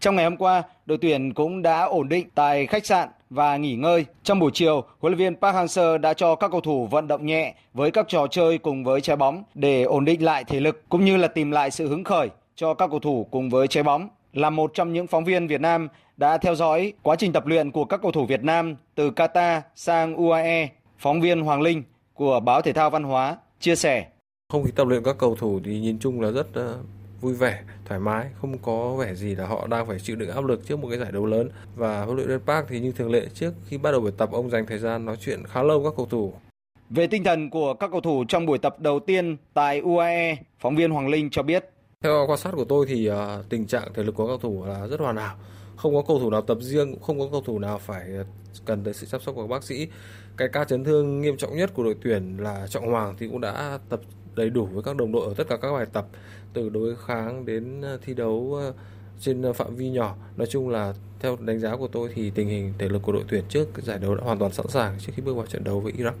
Trong ngày hôm qua, đội tuyển cũng đã ổn định tại khách sạn và nghỉ ngơi. Trong buổi chiều, huấn luyện viên Park Hang-seo đã cho các cầu thủ vận động nhẹ với các trò chơi cùng với trái bóng để ổn định lại thể lực cũng như là tìm lại sự hứng khởi cho các cầu thủ cùng với trái bóng. Là một trong những phóng viên Việt Nam đã theo dõi quá trình tập luyện của các cầu thủ Việt Nam từ Qatar sang u a e, phóng viên Hoàng Linh của báo Thể thao Văn hóa chia sẻ. Không khí tập luyện các cầu thủ thì nhìn chung là rất vui vẻ, thoải mái, không có vẻ gì là họ đang phải chịu đựng áp lực trước một cái giải đấu lớn. Và huấn luyện viên Park thì như thường lệ, trước khi bắt đầu buổi tập ông dành thời gian nói chuyện khá lâu với các cầu thủ. Về tinh thần của các cầu thủ trong buổi tập đầu tiên tại u a e, phóng viên Hoàng Linh cho biết. Theo quan sát của tôi thì tình trạng thể lực của các cầu thủ là rất hoàn hảo. Không có cầu thủ nào tập riêng, không có cầu thủ nào phải cần tới sự chăm sóc của bác sĩ. Cái ca chấn thương nghiêm trọng nhất của đội tuyển là Trọng Hoàng thì cũng đã tập đầy đủ với các đồng đội ở tất cả các bài tập, từ đối kháng đến thi đấu trên phạm vi nhỏ. Nói chung là theo đánh giá của tôi thì tình hình thể lực của đội tuyển trước giải đấu đã hoàn toàn sẵn sàng trước khi bước vào trận đấu với Iraq.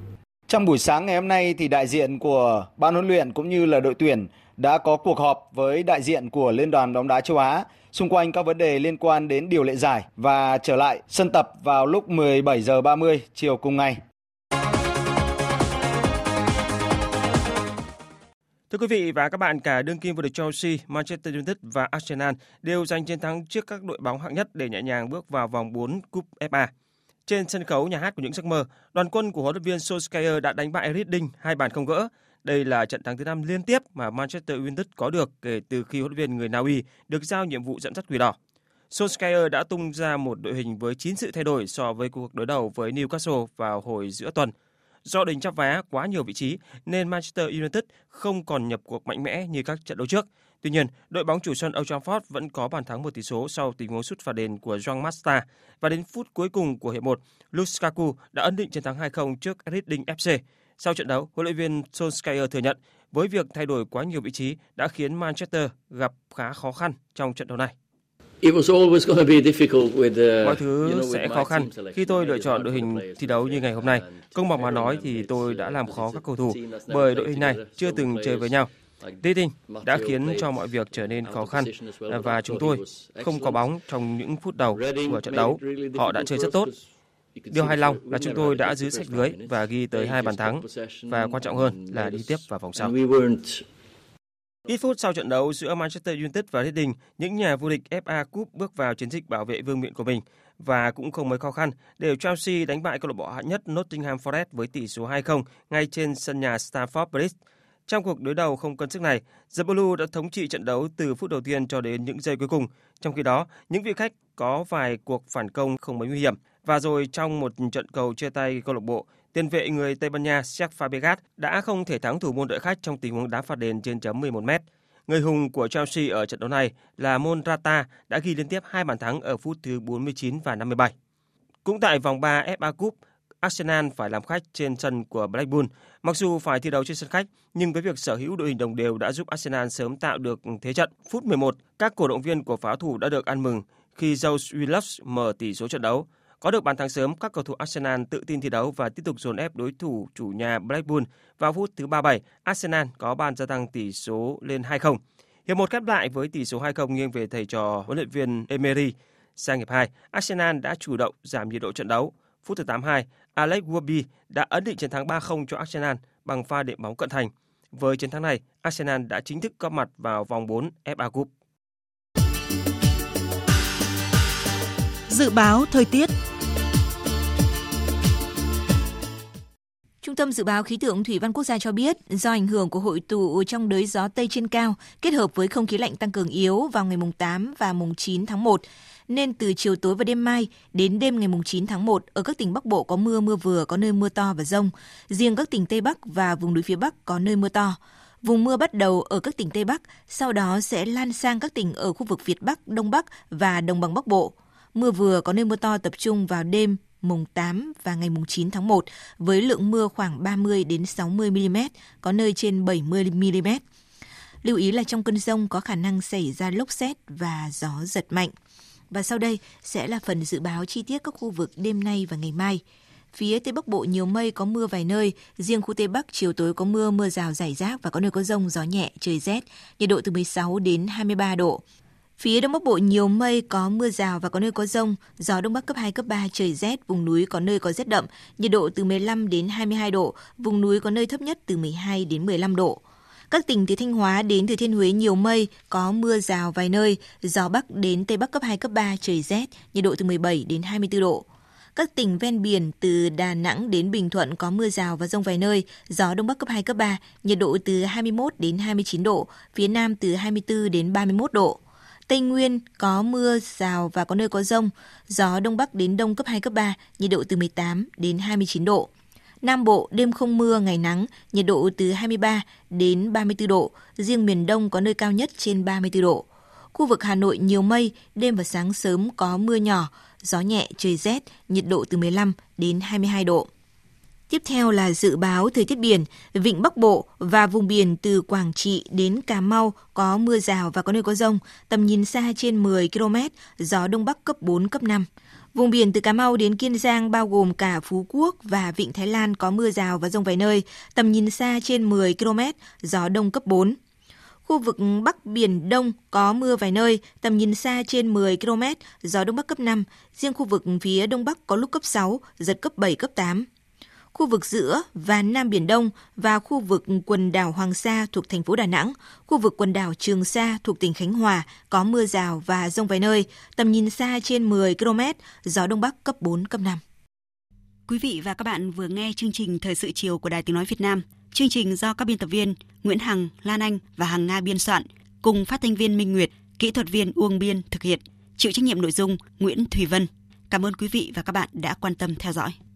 Trong buổi sáng ngày hôm nay thì đại diện của ban huấn luyện cũng như là đội tuyển đã có cuộc họp với đại diện của Liên đoàn bóng đá châu Á xung quanh các vấn đề liên quan đến điều lệ giải và trở lại sân tập vào lúc mười bảy giờ ba mươi chiều cùng ngày. Thưa quý vị và các bạn, cả đương kim vô địch Chelsea, Manchester United và Arsenal đều giành chiến thắng trước các đội bóng hạng nhất để nhẹ nhàng bước vào vòng bốn Cúp ép a. Trên sân khấu nhà hát của những giấc mơ, đoàn quân của huấn luyện viên Solskjaer đã đánh bại Reading hai bàn không gỡ. Đây là trận thắng thứ năm liên tiếp mà Manchester United có được kể từ khi huấn luyện viên người Na Uy được giao nhiệm vụ dẫn dắt Quỷ Đỏ. Solskjaer đã tung ra một đội hình với chín sự thay đổi so với cuộc đối đầu với Newcastle vào hồi giữa tuần. Do đỉnh chắp vá quá nhiều vị trí nên Manchester United không còn nhập cuộc mạnh mẽ như các trận đấu trước. Tuy nhiên, đội bóng chủ sân Old Trafford vẫn có bàn thắng một tỷ số sau tình huống sút phạt đền của João Mata, và đến phút cuối cùng của hiệp một, Lukaku đã ấn định chiến thắng hai không trước Reading ép xê. Sau trận đấu, huấn luyện viên Solskjaer thừa nhận với việc thay đổi quá nhiều vị trí đã khiến Manchester gặp khá khó khăn trong trận đấu này. Mọi thứ sẽ khó khăn khi tôi lựa chọn đội hình thi đấu như ngày hôm nay. Công bằng mà nói thì tôi đã làm khó các cầu thủ bởi đội hình này chưa từng chơi với nhau. Reading đã khiến cho mọi việc trở nên khó khăn và chúng tôi không có bóng trong những phút đầu của trận đấu. Họ đã chơi rất tốt. Điều hài lòng là chúng tôi đã giữ sạch lưới và ghi tới hai bàn thắng và quan trọng hơn là đi tiếp vào vòng sau. Ít phút sau trận đấu giữa Manchester United và Reading, những nhà vô địch ép a Cup bước vào chiến dịch bảo vệ vương miện của mình và cũng không mấy khó khăn để Chelsea đánh bại câu lạc bộ hạng nhất Nottingham Forest với tỷ số hai không ngay trên sân nhà Stamford Bridge. Trong cuộc đối đầu không cân sức này, The Blues đã thống trị trận đấu từ phút đầu tiên cho đến những giây cuối cùng. Trong khi đó, những vị khách có vài cuộc phản công không mấy nguy hiểm. Và rồi trong một trận cầu chia tay câu lạc bộ, tiền vệ người Tây Ban Nha Cesc Fabregas đã không thể thắng thủ môn đội khách trong tình huống đá phạt đền trên chấm mười một mét. Người hùng của Chelsea ở trận đấu này là Morata đã ghi liên tiếp hai bàn thắng ở phút thứ bốn mươi chín và năm mươi bảy. Cũng tại vòng ba ép a Cup, Arsenal phải làm khách trên sân của Blackburn. Mặc dù phải thi đấu trên sân khách, nhưng với việc sở hữu đội hình đồng đều đã giúp Arsenal sớm tạo được thế trận. Phút mười một, các cổ động viên của pháo thủ đã được ăn mừng khi Joe Willoch mở tỷ số trận đấu. Có được bàn thắng sớm, các cầu thủ Arsenal tự tin thi đấu và tiếp tục dồn ép đối thủ chủ nhà Blackburn. Vào phút thứ ba mươi bảy, Arsenal có bàn gia tăng tỷ số lên hai không. Hiệp một khép lại với tỷ số hai không nghiêng về thầy trò huấn luyện viên Emery. Sang hiệp hai, Arsenal đã chủ động giảm nhiệt độ trận đấu. Phút thứ tám mươi hai, Alex Wobi đã ấn định chiến thắng ba không cho Arsenal bằng pha đệm bóng cận thành. Với chiến thắng này, Arsenal đã chính thức góp mặt vào vòng bốn ép a Cup. Dự báo thời tiết. Trung tâm Dự báo Khí tượng Thủy văn Quốc gia cho biết, do ảnh hưởng của hội tụ trong đới gió Tây trên cao kết hợp với không khí lạnh tăng cường yếu vào ngày tám và chín tháng một, nên từ chiều tối và đêm mai đến đêm ngày chín tháng một, ở các tỉnh Bắc Bộ có mưa, mưa vừa, có nơi mưa to và dông. Riêng các tỉnh Tây Bắc và vùng núi phía Bắc có nơi mưa to. Vùng mưa bắt đầu ở các tỉnh Tây Bắc, sau đó sẽ lan sang các tỉnh ở khu vực Việt Bắc, Đông Bắc và Đồng bằng Bắc Bộ. Mưa vừa có nơi mưa to tập trung vào đêm mùng tám và ngày mùng chín tháng một với lượng mưa khoảng ba mươi đến sáu mươi mi li mét, có nơi trên bảy mươi mi li mét. Lưu ý là trong cơn dông có khả năng xảy ra lốc sét và gió giật mạnh. Và sau đây sẽ là phần dự báo chi tiết các khu vực đêm nay và ngày mai. Phía Tây Bắc Bộ nhiều mây, có mưa vài nơi, riêng khu Tây Bắc chiều tối có mưa, mưa rào rải rác và có nơi có dông, gió nhẹ, trời rét, nhiệt độ từ mười sáu đến hai mươi ba độ. Phía Đông Bắc Bộ nhiều mây, có mưa rào và có nơi có dông, gió Đông Bắc cấp hai, cấp ba, trời rét, vùng núi có nơi có rét đậm, nhiệt độ từ mười lăm đến hai mươi hai độ, vùng núi có nơi thấp nhất từ mười hai đến mười lăm độ. Các tỉnh từ Thanh Hóa đến Thừa Thiên Huế nhiều mây, có mưa rào vài nơi, gió Bắc đến Tây Bắc cấp hai, cấp ba, trời rét, nhiệt độ từ mười bảy đến hai mươi tư độ. Các tỉnh ven biển từ Đà Nẵng đến Bình Thuận có mưa rào và dông vài nơi, gió Đông Bắc cấp hai, cấp ba, nhiệt độ từ hai mươi mốt đến hai mươi chín độ, phía Nam từ hai mươi tư đến ba mươi mốt độ. Tây Nguyên có mưa rào và có nơi có dông, gió Đông Bắc đến Đông cấp hai, cấp ba, nhiệt độ từ mười tám đến hai mươi chín độ. Nam Bộ đêm không mưa, ngày nắng, nhiệt độ từ hai mươi ba đến ba mươi tư độ, riêng miền Đông có nơi cao nhất trên ba mươi tư độ. Khu vực Hà Nội nhiều mây, đêm và sáng sớm có mưa nhỏ, gió nhẹ, trời rét, nhiệt độ từ mười lăm đến hai mươi hai độ. Tiếp theo là dự báo thời tiết biển, vịnh Bắc Bộ và vùng biển từ Quảng Trị đến Cà Mau có mưa rào và có nơi có dông, tầm nhìn xa trên mười ki lô mét, gió Đông Bắc cấp bốn, cấp năm. Vùng biển từ Cà Mau đến Kiên Giang bao gồm cả Phú Quốc và vịnh Thái Lan có mưa rào và dông vài nơi, tầm nhìn xa trên mười ki lô mét, gió Đông cấp bốn. Khu vực Bắc Biển Đông có mưa vài nơi, tầm nhìn xa trên mười ki lô mét, gió Đông Bắc cấp năm, riêng khu vực phía Đông Bắc có lúc cấp sáu, giật cấp bảy, cấp tám. Khu vực giữa và Nam Biển Đông và khu vực quần đảo Hoàng Sa thuộc thành phố Đà Nẵng, khu vực quần đảo Trường Sa thuộc tỉnh Khánh Hòa có mưa rào và dông vài nơi, tầm nhìn xa trên mười ki lô mét, gió Đông Bắc cấp bốn, cấp năm. Quý vị và các bạn vừa nghe chương trình Thời sự chiều của Đài Tiếng Nói Việt Nam. Chương trình do các biên tập viên Nguyễn Hằng, Lan Anh và Hằng Nga biên soạn, cùng phát thanh viên Minh Nguyệt, kỹ thuật viên Uông Biên thực hiện, chịu trách nhiệm nội dung Nguyễn Thùy Vân. Cảm ơn quý vị và các bạn đã quan tâm theo dõi.